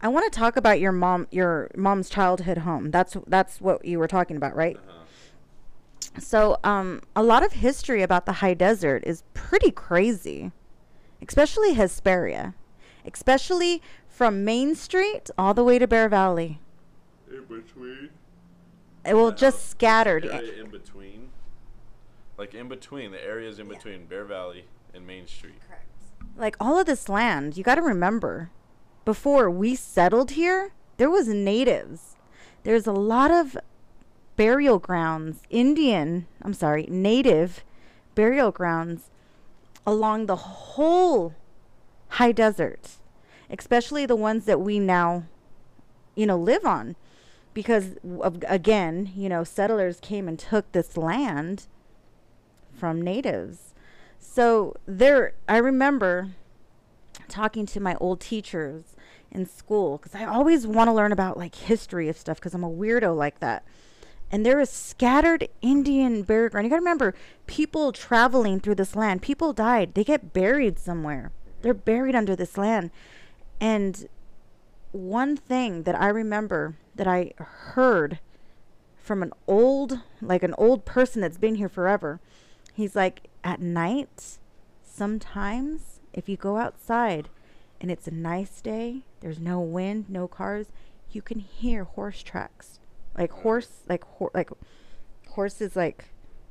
I want to talk about your mom's childhood home. That's what you were talking about, right? Uh-huh. So, a lot of history about the high desert is pretty crazy, especially Hesperia, especially from Main Street all the way to Bear Valley. In between. Well, just scattered. In between. Like in between, the areas in between, yeah. Bear Valley and Main Street. Correct. Like all of this land, you got to remember, before we settled here, there was natives. There's a lot of burial grounds, native burial grounds along the whole high desert, especially the ones that we now, you know, live on, because of, again, you know, settlers came and took this land from natives. So there, I remember talking to my old teachers in school, because I always want to learn about like history of stuff, because I'm a weirdo like that. And there is scattered Indian burial ground. You gotta remember, people traveling through this land, people died, they get buried somewhere, they're buried under this land. And one thing that I remember that I heard from an old person that's been here forever, he's like, at night, sometimes if you go outside and it's a nice day, there's no wind, no cars, you can hear horse tracks, like horses like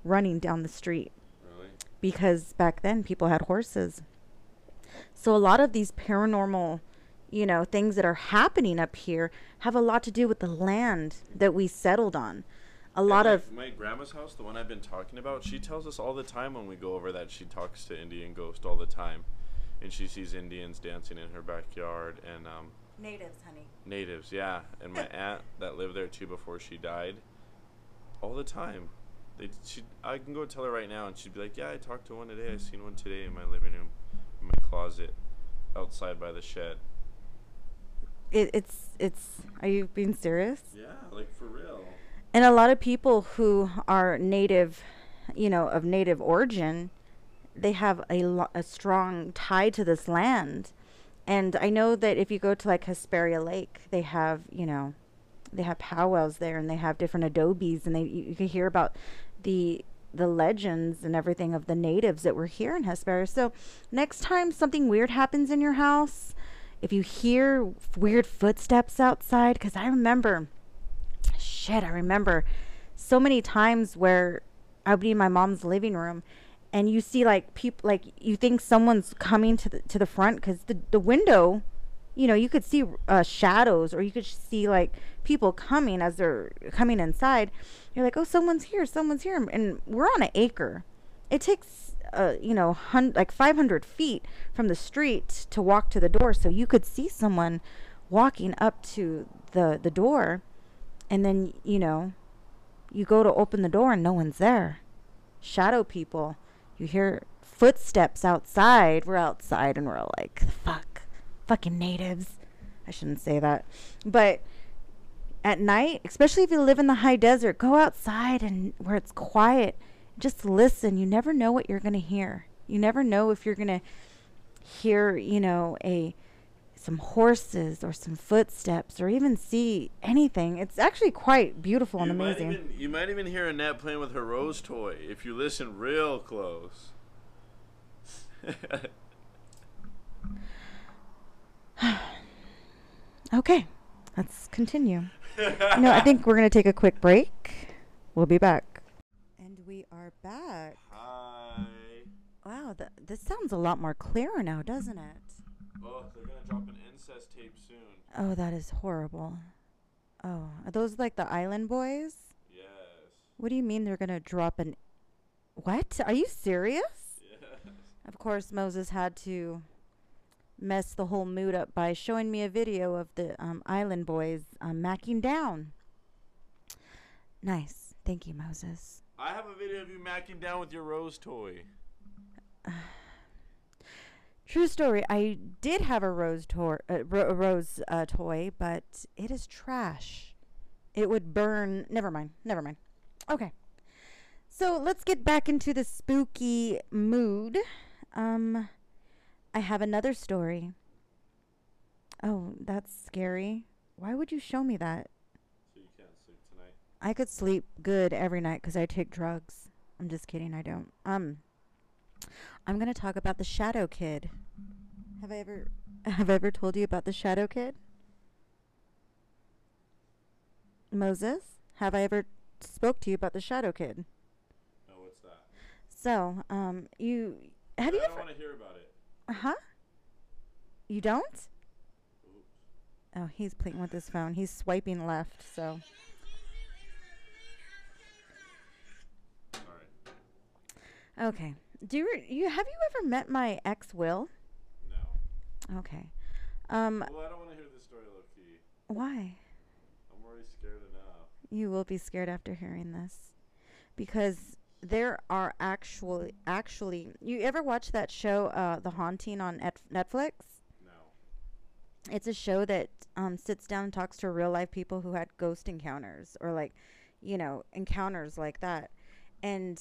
running down the street. Really? Because back then people had horses. So a lot of these paranormal, you know, things that are happening up here have a lot to do with the land that we settled on. My grandma's house, the one I've been talking about, she tells us all the time when we go over that she talks to Indian ghosts all the time, and she sees Indians dancing in her backyard, and natives, honey. Natives, yeah. And my aunt that lived there too before she died, all the time. I can go tell her right now, and she'd be like, "Yeah, I talked to one today. I seen one today in my living room, in my closet, outside by the shed." Are you being serious? Yeah, like for real. And a lot of people who are native, you know, of native origin, they have a strong tie to this land. And I know that if you go to like Hesperia Lake, they have, you know, they have powwows there, and they have different adobes, and you can hear about the legends and everything of the natives that were here in Hesperia. So next time something weird happens in your house, if you hear weird footsteps outside, because I remember... Shit, I remember so many times where I would be in my mom's living room, and you see like people, like you think someone's coming to the front, because the window you know, you could see shadows, or you could see like people coming as they're coming inside. You're like, oh, someone's here, someone's here. And we're on an acre. It takes, you know, like 500 feet from the street to walk to the door. So you could see someone walking up to the door. And then, you know, you go to open the door and no one's there. Shadow people. You hear footsteps outside. We're outside and we're like, fuck, fucking natives. I shouldn't say that. But at night, especially if you live in the high desert, go outside and where it's quiet. Just listen. You never know what you're going to hear. You never know if you're going to hear, you know, some horses or some footsteps, or even see anything. It's actually quite beautiful and amazing. You might even hear Annette playing with her rose toy if you listen real close. Okay, let's continue. No, I think we're going to take a quick break. We'll be back. And we are back. Hi. Wow, this sounds a lot more clearer now, doesn't it? Oh, they're going to drop an incest tape soon. Oh, that is horrible. Oh, are those like the Island Boys? Yes. What do you mean they're going to drop an... What? Are you serious? Yes. Of course, Moses had to mess the whole mood up by showing me a video of the Island Boys macking down. Nice. Thank you, Moses. I have a video of you macking down with your rose toy. True story, I did have a rose toy, but it is trash. It would burn. Never mind. Okay. So let's get back into the spooky mood. I have another story. Oh, that's scary. Why would you show me that? So you can't sleep tonight. I could sleep good every night because I take drugs. I'm just kidding, I don't. I'm going to talk about the Shadow Kid. Have I ever told you about the Shadow Kid? Moses, have I ever spoke to you about the Shadow Kid? No, what's that? So, I don't want to hear about it. Uh-huh. You don't? Oops. Oh, he's playing with his phone. He's swiping left, so. All right. Okay. Have you ever met my ex, Will? No. Okay. Well, I don't want to hear this story, Loki. Why? I'm already scared enough. You will be scared after hearing this, because there are actually. You ever watch that show, The Haunting, on Netflix? No. It's a show that sits down and talks to real life people who had ghost encounters, or like, you know, encounters like that, and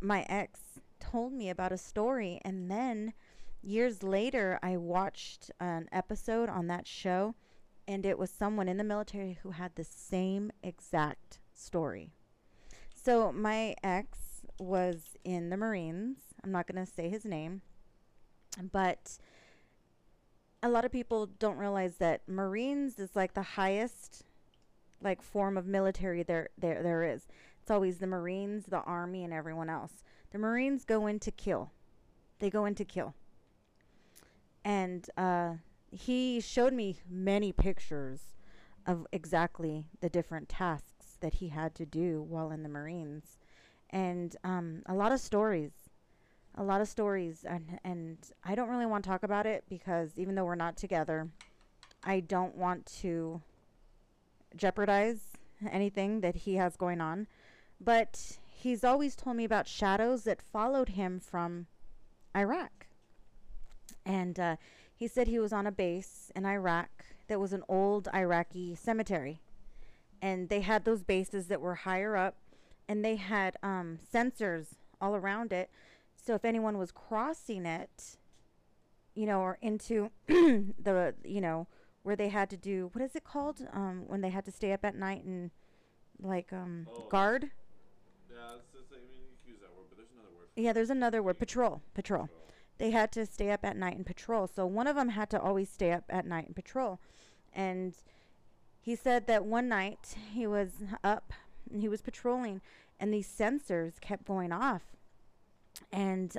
my ex told me about a story, and then years later I watched an episode on that show, and it was someone in the military who had the same exact story. So my ex was in the Marines. I'm not going to say his name, but a lot of people don't realize that Marines is like the highest like form of military there is. It's always the Marines, the Army, and everyone else. The Marines go in to kill. They go in to kill. And he showed me many pictures of exactly the different tasks that he had to do while in the Marines. And a lot of stories. And I don't really want to talk about it because even though we're not together, I don't want to jeopardize anything that he has going on. But he's always told me about shadows that followed him from Iraq. And he said he was on a base in Iraq that was an old Iraqi cemetery. And they had those bases that were higher up, and they had sensors all around it. So if anyone was crossing it, you know, or into the, you know, where they had to do, what is it called? When they had to stay up at night and like guard. Yeah, you can use that word, but there's another word. Yeah, there's another word. Patrol. They had to stay up at night and patrol. So one of them had to always stay up at night and patrol. And he said that one night he was up and he was patrolling, and these sensors kept going off. And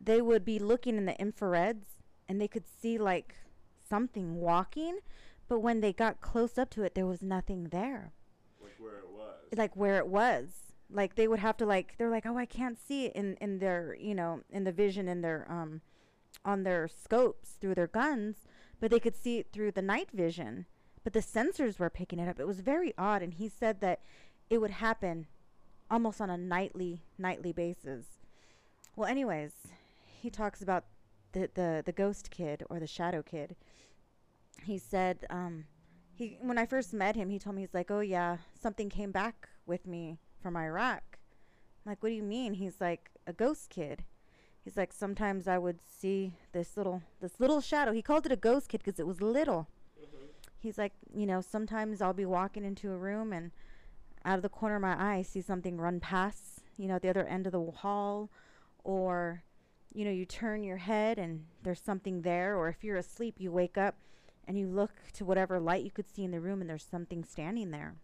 they would be looking in the infrareds, and they could see like something walking, but when they got close up to it, there was nothing there. Like where it was. Like where it was. Like they would have to like, they're like, oh, I can't see it in their, you know, in the vision, in their, on their scopes through their guns, but they could see it through the night vision. But the sensors were picking it up. It was very odd. And he said that it would happen almost on a nightly basis. Well, anyways, he talks about the ghost kid or the shadow kid. He said, when I first met him, he told me, he's like, oh yeah, something came back with me from Iraq. I'm like, what do you mean? He's like, a ghost kid. He's like, sometimes I would see this little shadow. He called it a ghost kid because it was little. Mm-hmm. He's like, you know, sometimes I'll be walking into a room and out of the corner of my eye, I see something run past, you know, at the other end of the hall, or, you know, you turn your head and there's something there. Or if you're asleep, you wake up and you look to whatever light you could see in the room and there's something standing there.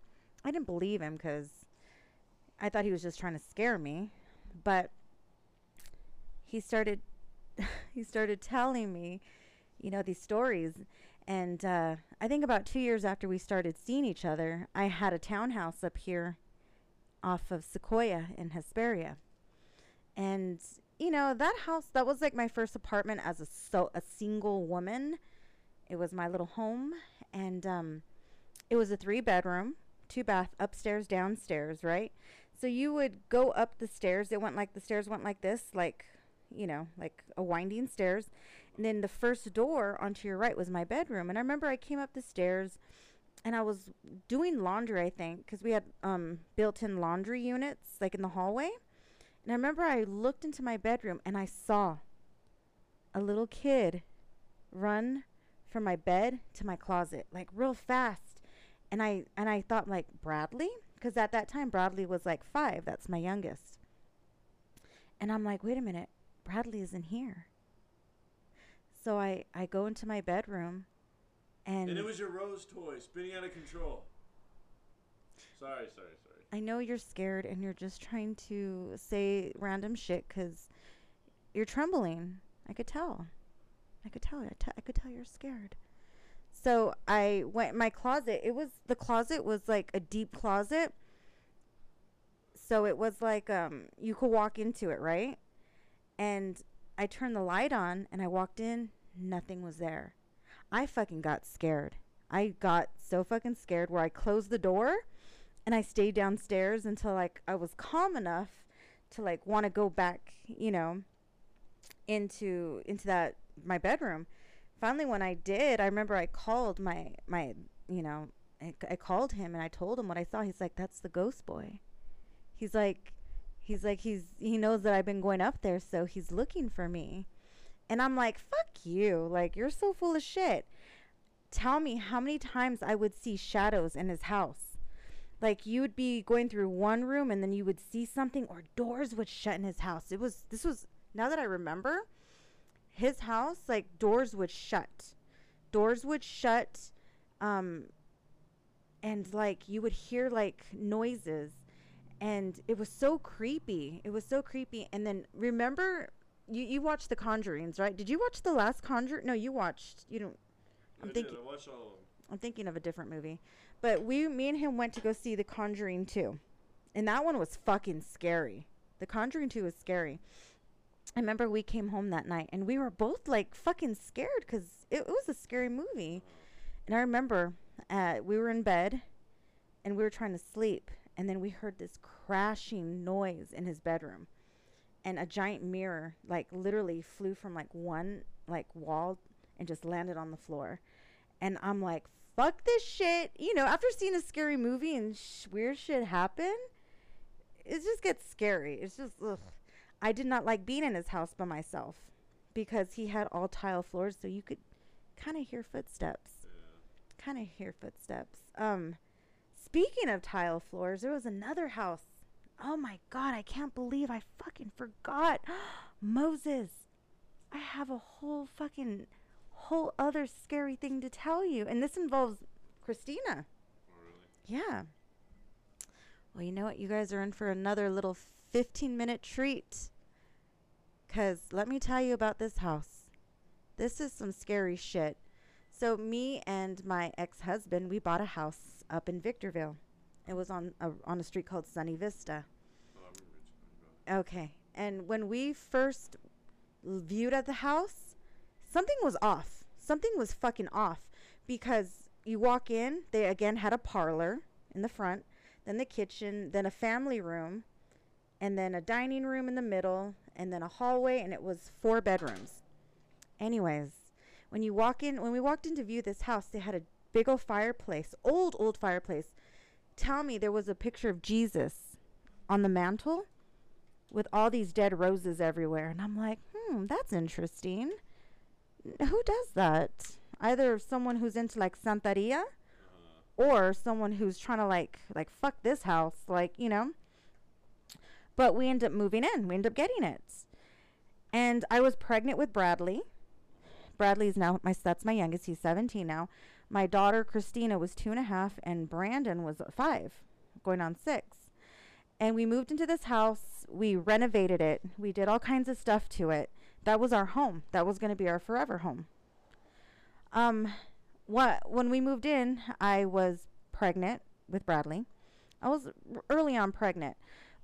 I didn't believe him because I thought he was just trying to scare me. But he started telling me, you know, these stories. And I think about 2 years after we started seeing each other, I had a townhouse up here off of Sequoia in Hesperia. And, you know, that house, that was like my first apartment as a single woman. It was my little home. And it was a 3-bedroom, 2-bath, upstairs, downstairs, right? So you would go up the stairs. The stairs went like this, like, you know, like a winding stairs. And then the first door onto your right was my bedroom. And I remember I came up the stairs and I was doing laundry, I think, because we had built-in laundry units like in the hallway. And I remember I looked into my bedroom and I saw a little kid run from my bed to my closet, like real fast. And I thought, like, Bradley, because at that time Bradley was like 5. That's my youngest. And I'm like, wait a minute, Bradley isn't here. So I go into my bedroom and it was your Rose toy spinning out of control. Sorry. I know you're scared and you're just trying to say random shit because you're trembling. I could tell. I could tell you're scared. So I went, my closet, the closet was like a deep closet. So it was like, you could walk into it, right? And I turned the light on and I walked in. Nothing was there. I fucking got scared. I got so fucking scared where I closed the door and I stayed downstairs until like I was calm enough to like want to go back, you know, into that, my bedroom. Finally, when I did, I remember I called my, you know, I called him and I told him what I saw. He's like, that's the ghost boy. He's like, he knows that I've been going up there, so he's looking for me. And I'm like, fuck you. Like, you're so full of shit. Tell me how many times I would see shadows in his house. Like, you would be going through one room and then you would see something, or doors would shut in his house. Now that I remember, his house, like, doors would shut. And, like, you would hear, like, noises. And it was so creepy. And then remember, you watched The Conjurings, right? Did you watch the last Conjuring? No, you watched. You don't. I watched all of them. I'm thinking of a different movie. But me and him went to go see The Conjuring 2. And that one was fucking scary. The Conjuring 2 was scary. I remember we came home that night and we were both like fucking scared because it was a scary movie. And I remember we were in bed and we were trying to sleep. And then we heard this crashing noise in his bedroom, and a giant mirror, like, literally flew from like one, like, wall and just landed on the floor. And I'm like, fuck this shit. You know, after seeing a scary movie and weird shit happen, it just gets scary. It's just, ugh. I did not like being in his house by myself because he had all tile floors. So you could kind of hear footsteps, Speaking of tile floors, there was another house. Oh my God, I can't believe I fucking forgot. Moses, I have a whole other scary thing to tell you. And this involves Christina. Oh, really? Yeah. Well, you know what? You guys are in for another little 15-minute treat. Because let me tell you about this house. This is some scary shit. So me and my ex-husband, we bought a house up in Victorville. It was on a street called Sunny Vista. Okay. And when we first viewed at the house, something was off. Something was fucking off, because you walk in, they again had a parlor in the front, then the kitchen, then a family room, and then a dining room in the middle, and then a hallway, and it was 4 bedrooms. Anyways, when we walked in to view this house, they had a big old fireplace, old fireplace. Tell me there was a picture of Jesus on the mantle with all these dead roses everywhere. And I'm like, that's interesting. Who does that? Either someone who's into like Santaria or someone who's trying to like fuck this house, like, you know. But we end up moving in. We end up getting it. And I was pregnant with Bradley. Bradley's now that's my youngest. He's 17 now. My daughter Christina was 2.5, and Brandon was 5, going on 6. And we moved into this house. We renovated it. We did all kinds of stuff to it. That was our home. That was going to be our forever home. When we moved in, I was pregnant with Bradley. I was early on pregnant,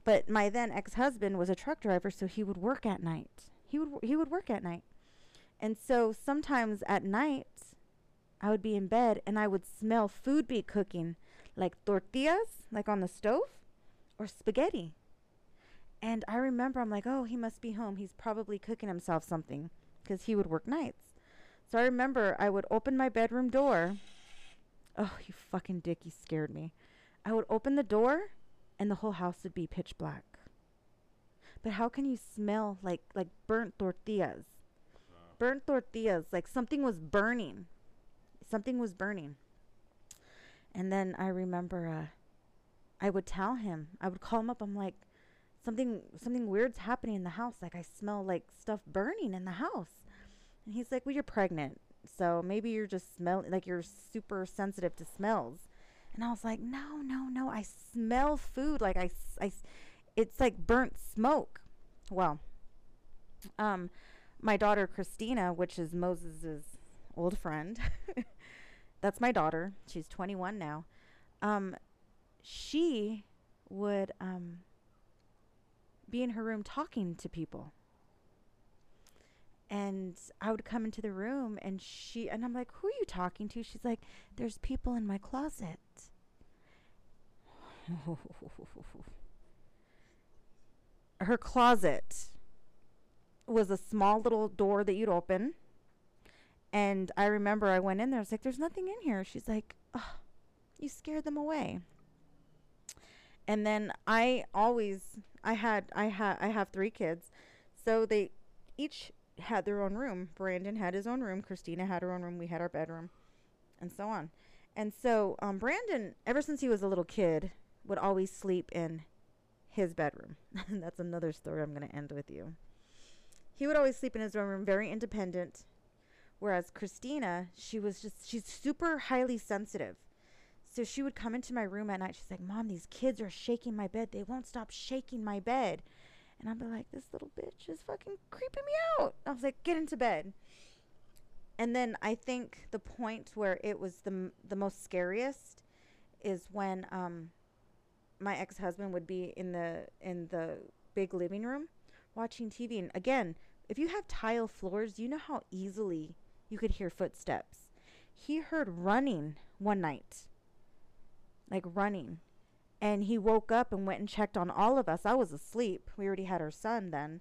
but my then ex-husband was a truck driver, so he would work at night. He would work at night. And so sometimes at night, I would be in bed and I would smell food be cooking, like tortillas, like on the stove, or spaghetti. And I remember I'm like, oh, he must be home. He's probably cooking himself something, because he would work nights. So I remember I would open my bedroom door. Oh, you fucking dick, you scared me. I would open the door and the whole house would be pitch black. But how can you smell like burnt tortillas? Burnt tortillas, like something was burning. Something was burning. And then I remember I would tell him. I would call him up. I'm like, something weird's happening in the house. Like, I smell like stuff burning in the house. And he's like, well, you're pregnant, so maybe you're just smelling, like you're super sensitive to smells. And I was like, no, I smell food. Like I it's like burnt smoke. Well, my daughter Christina, which is Moses's old friend, that's my daughter. She's 21 now. She would be in her room talking to people, and I would come into the room, and I'm like, who are you talking to? She's like, there's people in my closet. Her closet was a small little door that you'd open, and I remember I went in there. I was like, there's nothing in here. She's like, oh, you scared them away. And then I have 3 kids, so they each had their own room. Brandon had his own room. Christina had her own room. We had our bedroom, and so on. And so Brandon, ever since he was a little kid, would always sleep in his bedroom. That's another story I'm going to end with you. He would always sleep in his own room, very independent. Whereas Christina, she's super highly sensitive. So she would come into my room at night. She's like, Mom, these kids are shaking my bed. They won't stop shaking my bed. And I'd be like, this little bitch is fucking creeping me out. I was like, get into bed. And then I think the point where it was the most scariest is when my ex-husband would be in the big living room watching TV. And again, if you have tile floors, you know how easily you could hear footsteps. He heard running one night. Like running. And he woke up and went and checked on all of us. I was asleep. We already had our son then.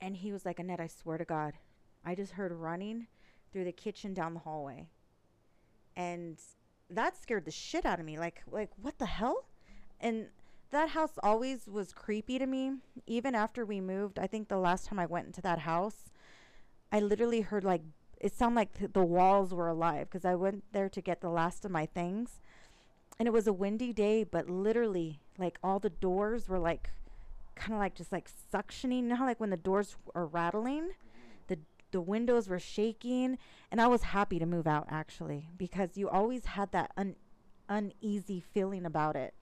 And he was like, Annette, I swear to God, I just heard running through the kitchen down the hallway. And that scared the shit out of me. Like what the hell? And that house always was creepy to me. Even after we moved, I think the last time I went into that house, I literally heard it sounded like the walls were alive, because I went there to get the last of my things. And it was a windy day, but literally, like, all the doors were, like, kind of, like, just, like, suctioning. You know how, like, when the doors are rattling, the windows were shaking? And I was happy to move out, actually, because you always had that uneasy feeling about it.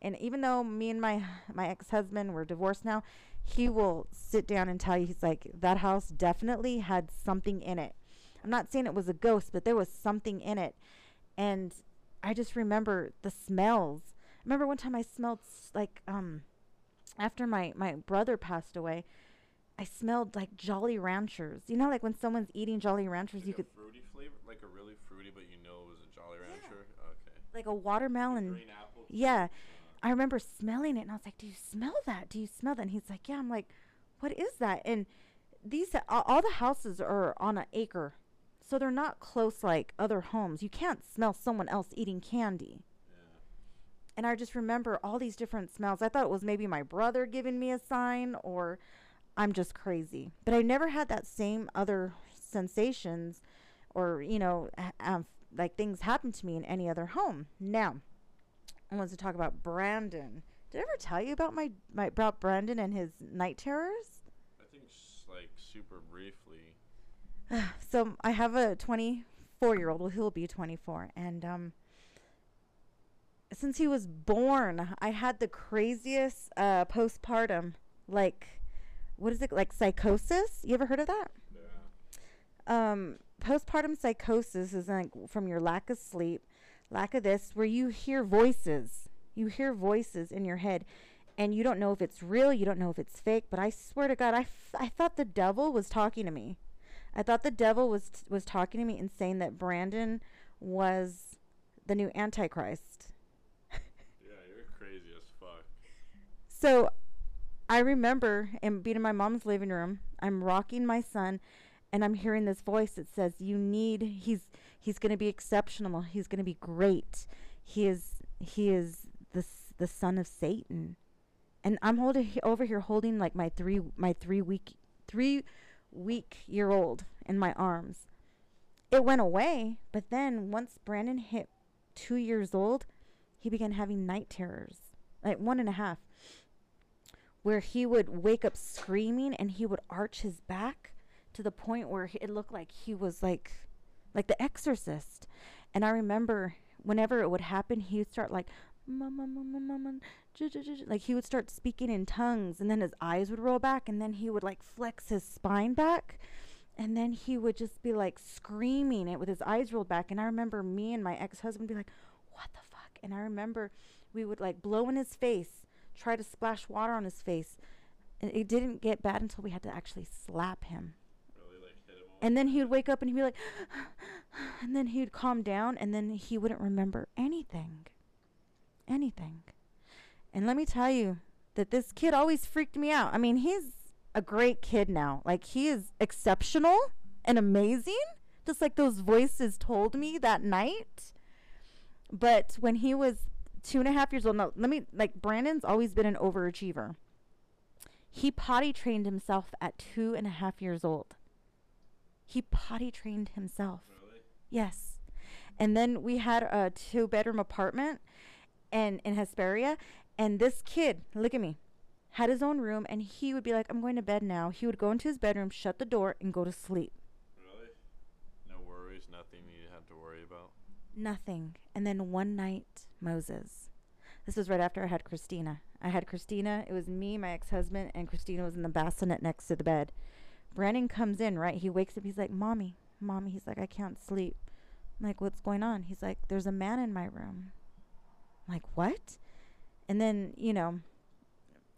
And even though me and my ex-husband were divorced now, he will sit down and tell you, he's like, that house definitely had something in it. I'm not saying it was a ghost, but there was something in it. And I just remember the smells. I remember one time I smelled like, after my brother passed away, I smelled like Jolly Ranchers. You know, like when someone's eating Jolly Ranchers, like you could fruity flavor, like a really fruity, but you know it was a Jolly Rancher. Yeah. Okay. Like a watermelon. Green apple. Yeah. I remember smelling it, and I was like, "Do you smell that? Do you smell that?" And he's like, "Yeah." I'm like, "What is that?" And these all the houses are on an acre, so they're not close like other homes. You can't smell someone else eating candy. And I just remember all these different smells. I thought it was maybe my brother giving me a sign, or I'm just crazy. But I never had that same other sensations, or, you know, like things happen to me in any other home. Now, I wanted to talk about Brandon. Did I ever tell you about about Brandon and his night terrors? I think like super briefly. So I have a 24-year-old. Well, he'll be 24, and since he was born, I had the craziest postpartum, like, what is it, like psychosis? You ever heard of that? Yeah. Postpartum psychosis is like from your lack of sleep, lack of this, where you hear voices. You hear voices in your head, and you don't know if it's real. You don't know if it's fake. But I swear to God, I thought the devil was talking to me. I thought the devil was talking to me and saying that Brandon was the new Antichrist. Yeah, you're crazy as fuck. So I remember being in my mom's living room. I'm rocking my son, and I'm hearing this voice that says, he's going to be exceptional. He's going to be great. He is the son of Satan. And I'm over here holding like my three-week-year-old in my arms. It went away, but then once Brandon hit 2 years old, he began having night terrors, like 1.5, where he would wake up screaming, and he would arch his back to the point where it looked like he was like The Exorcist. And I remember whenever it would happen, he would start like, mama, mama, mama, like he would start speaking in tongues, and then his eyes would roll back, and then he would like flex his spine back, and then he would just be like screaming it with his eyes rolled back. And I remember me and my ex-husband be like, what the fuck? And I remember we would like blow in his face, try to splash water on his face. And it didn't get bad until we had to actually slap him. Really, like, hit him all. And then he would wake up and he'd be like, and then he would calm down, and then he wouldn't remember anything. Anything. And let me tell you that this kid always freaked me out. I mean, he's a great kid now. Like, he is exceptional and amazing, just like those voices told me that night. But when he was 2.5 years old, now let me, like, Brandon's always been an overachiever. He potty trained himself at 2.5 years old. He potty trained himself. Really? Yes. And then we had a 2-bedroom apartment and in Hesperia, and this kid, look at me, had his own room, and he would be like, I'm going to bed now. He would go into his bedroom, shut the door, and go to sleep. Really? No worries, nothing you had to worry about? Nothing. And then one night, Moses. This was right after I had Christina. It was me, my ex-husband, and Christina was in the bassinet next to the bed. Brandon comes in, right? He wakes up. He's like, Mommy, Mommy. He's like, I can't sleep. I'm like, what's going on? He's like, there's a man in my room. I'm like, what? And then, you know,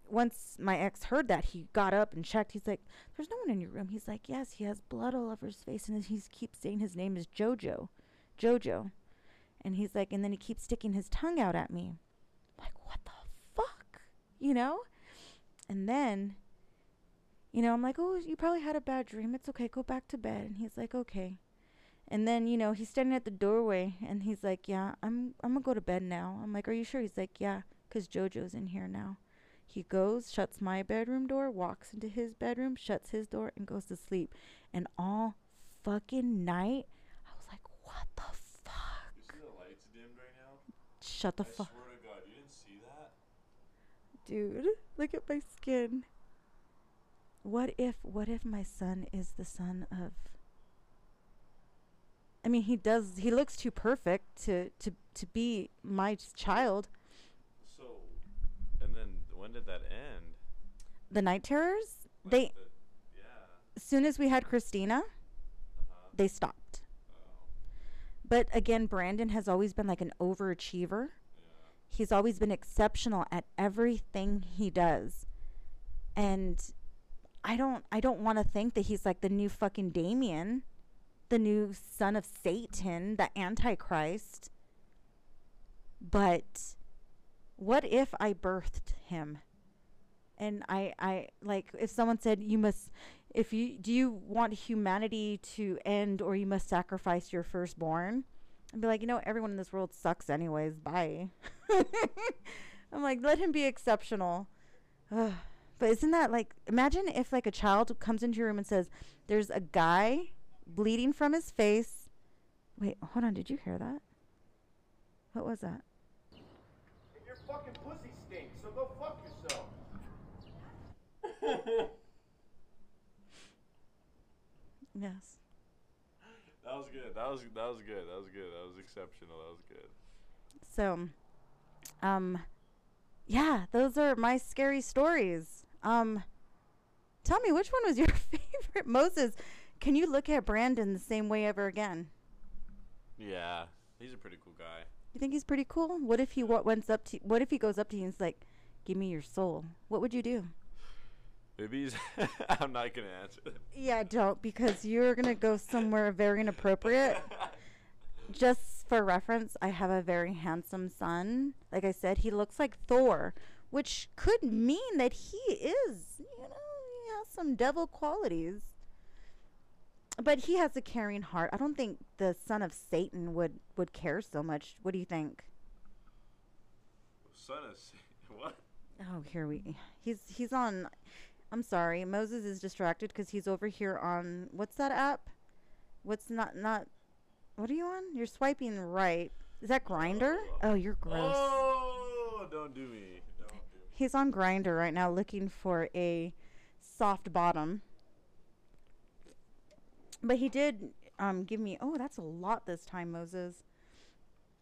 once my ex heard that, he got up and checked. He's like, there's no one in your room. He's like, yes, he has blood all over his face. And he keeps saying his name is Jojo. And he's like, and then he keeps sticking his tongue out at me. I'm like, what the fuck? You know? And then, you know, I'm like, oh, you probably had a bad dream. It's okay. Go back to bed. And he's like, okay. And then, you know, he's standing at the doorway, and he's like, yeah, I'm going to go to bed now. I'm like, are you sure? He's like, yeah, because Jojo's in here now. He goes, shuts my bedroom door, walks into his bedroom, shuts his door, and goes to sleep. And all fucking night, I was like, what the fuck? You see the lights dimmed right now? Shut the fuck. I swear to God, you didn't see that? Dude, look at my skin. What if my son is the son of... I mean, he looks too perfect to be my child. So, and then when did that end? The night terrors? As soon as we had Christina, They stopped. But again, Brandon has always been like an overachiever. He's always been exceptional at everything he does. And I don't want to think that he's like the new fucking Damien, the new son of Satan, the Antichrist. But what if I birthed him? And I like, if someone said, do you want humanity to end, or you must sacrifice your firstborn? I'd be like, everyone in this world sucks anyways. Bye. I'm like, let him be exceptional. Ugh. But isn't that like, imagine if like a child comes into your room and says, there's a guy bleeding from his face. Wait, hold on. Did you hear that? What was that? Your fucking pussy stinks, so go fuck yourself. Yes. That was good. That was good. That was good. That was exceptional. That was good. So, yeah, those are my scary stories. Tell me, which one was your favorite? Moses, can you look at Brandon the same way ever again? Yeah, he's a pretty cool guy. You think he's pretty cool? What if he what if he goes up to you and is like, "Give me your soul"? What would you do? Maybe he's I'm not gonna answer that. Yeah, don't, because you're gonna go somewhere very inappropriate. Just for reference, I have a very handsome son. Like I said, he looks like Thor, which could mean that he is, he has some devil qualities. But he has a caring heart. I don't think the son of Satan would care so much. What do you think? Son of Satan? What? Oh, here we... He's on... I'm sorry. Moses is distracted because he's over here on... What's that app? What's not... What are you on? You're swiping right. Is that Grindr? Oh, you're gross. Oh, don't do me. Don't do me. He's on Grindr right now looking for a soft bottom. But he did give me... Oh, that's a lot this time, Moses.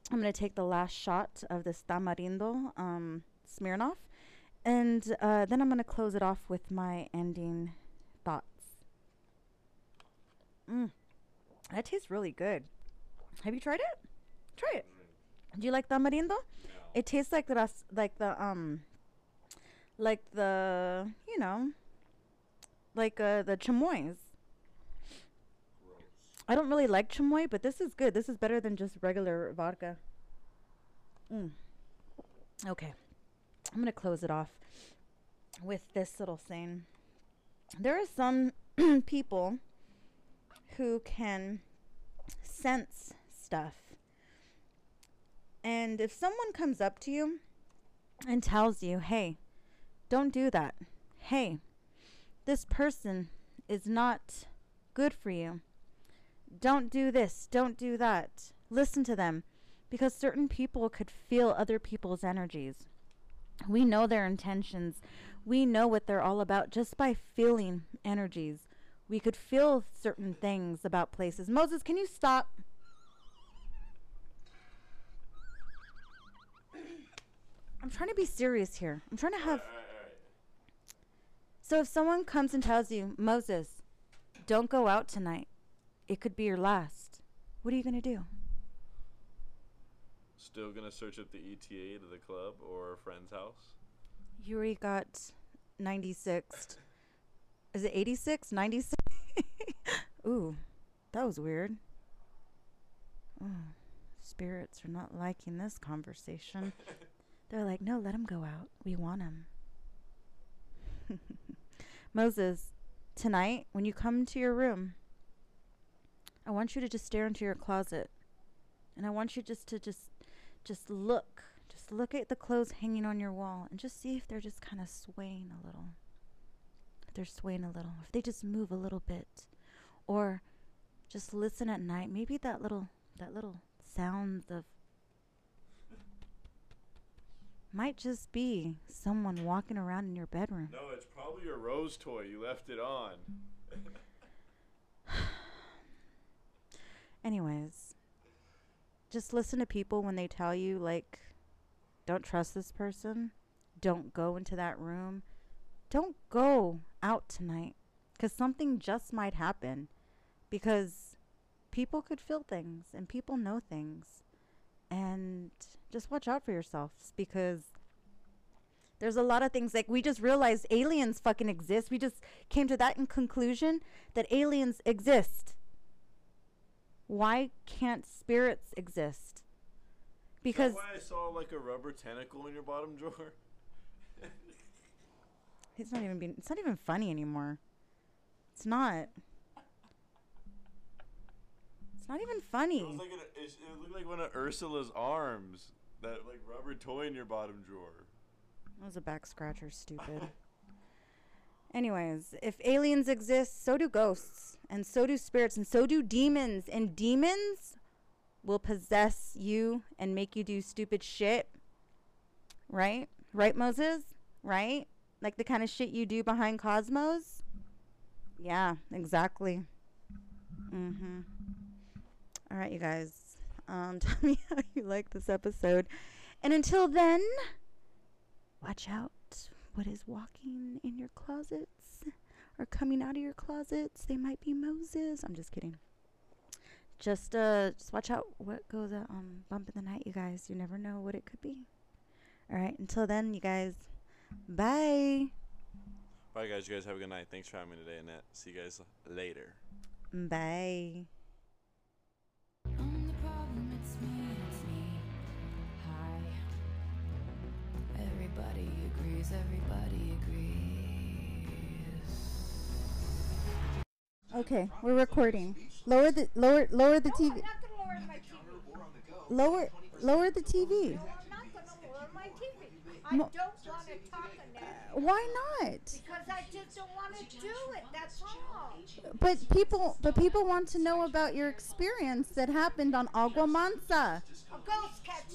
I'm going to take the last shot of this tamarindo Smirnoff. And then I'm going to close it off with my ending thoughts. That tastes really good. Have you tried it? Try it. Do you like tamarindo? No. It tastes like the chamois. I don't really like chamois, but this is good. This is better than just regular vodka. Okay. I'm going to close it off with this little saying. There are some people who can sense stuff. And if someone comes up to you and tells you, hey, don't do that. Hey, this person is not good for you. Don't do this. Don't do that. Listen to them. Because certain people could feel other people's energies. We know their intentions. We know what they're all about just by feeling energies. We could feel certain things about places. Moses, can you stop? I'm trying to be serious here. I'm trying to have... All right. So if someone comes and tells you, Moses, don't go out tonight. It could be your last. What are you going to do? Still going to search up the ETA to the club or a friend's house? You already got 96th. Is it 86? 96? Ooh, that was weird. Oh, spirits are not liking this conversation. They're like, no, let him go out. We want him. Moses, tonight when you come to your room, I want you to just stare into your closet, and I want you just to just look. Just look at the clothes hanging on your wall and just see if they're just kind of swaying a little. If they're swaying a little, if they just move a little bit. Or just listen at night. Maybe that little sound of might just be someone walking around in your bedroom. No, it's probably your rose toy. You left it on. Anyways, just listen to people when they tell you, like, don't trust this person. Don't go into that room. Don't go out tonight because something just might happen. Because people could feel things and people know things. And just watch out for yourselves, because there's a lot of things, like, we just realized aliens fucking exist. We just came to that in conclusion that aliens exist. Why can't spirits exist? Because, is that why I saw like a rubber tentacle in your bottom drawer? It's not even funny anymore. It's not. It's not even funny. It looked like one of Ursula's arms. That like rubber toy in your bottom drawer. That was a back scratcher, stupid. Anyways, if aliens exist, so do ghosts, and so do spirits, and so do demons. And demons will possess you and make you do stupid shit. Right? Right, Moses? Right? Like the kind of shit you do behind Cosmos? Yeah, exactly. Mm-hmm. All right, you guys. Tell me how you like this episode. And until then, watch out what is walking in your closets or coming out of your closets. They might be Moses. I'm just kidding. Just watch out what goes out on Bump in the Night, you guys. You never know what it could be. All right, until then, you guys. Bye. Bye, guys. You guys have a good night. Thanks for having me today, Annette. See you guys later. Bye. Everybody agrees, everybody agrees. Okay, we're recording. Lower the TV. I'm not gonna lower my TV. Lower the TV. No, I'm not gonna lower my TV. I don't want to talk on that. Why not? Because I just don't want to do it, that's all. But people want to know about your experience that happened on Agua Mansa. A ghost catches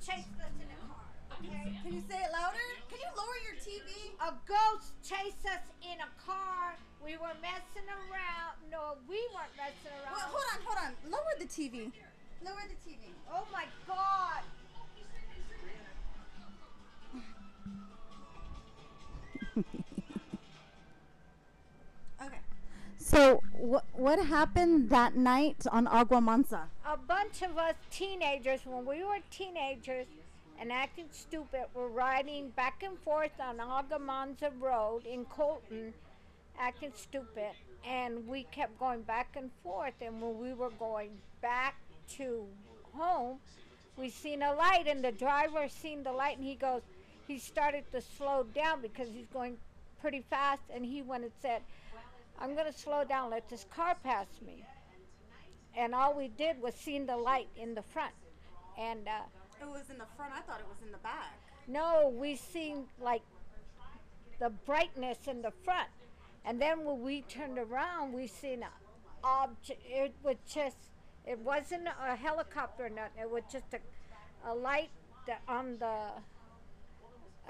chased us in a car. Okay. Can you say it louder? Can you lower your TV? A ghost chased us in a car. We were messing around. No, we weren't messing around. Well, hold on. Lower the TV. Lower the TV. Oh my God. Okay. So what happened that night on Agua Mansa? A bunch of us teenagers, when we were teenagers, and acting stupid, were riding back and forth on Agua Mansa Road in Colton, acting stupid, and we kept going back and forth, and when we were going back to home, we seen a light, and the driver seen the light, and he started to slow down because he's going pretty fast, and he went and said, I'm gonna slow down, let this car pass me. And all we did was seen the light in the front, and it was in the front. I thought it was in the back. No, we seen like the brightness in the front, and then when we turned around, we seen an object. It wasn't a helicopter or nothing. It was just a light on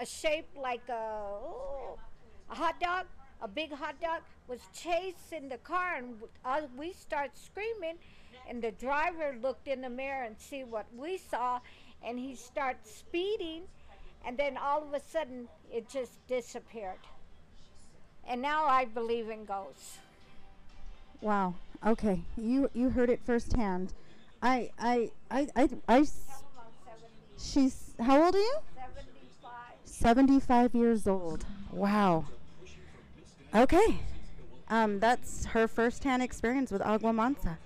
a shape like a hot dog, a big hot dog, was chasing the car, and we start screaming, and the driver looked in the mirror and see what we saw. And he starts speeding, and then all of a sudden, it just disappeared. And now I believe in ghosts. Wow. Okay. You heard it firsthand. She's, how old are you? 75. 75 years old. Wow. Okay. That's her firsthand experience with Agua Mansa.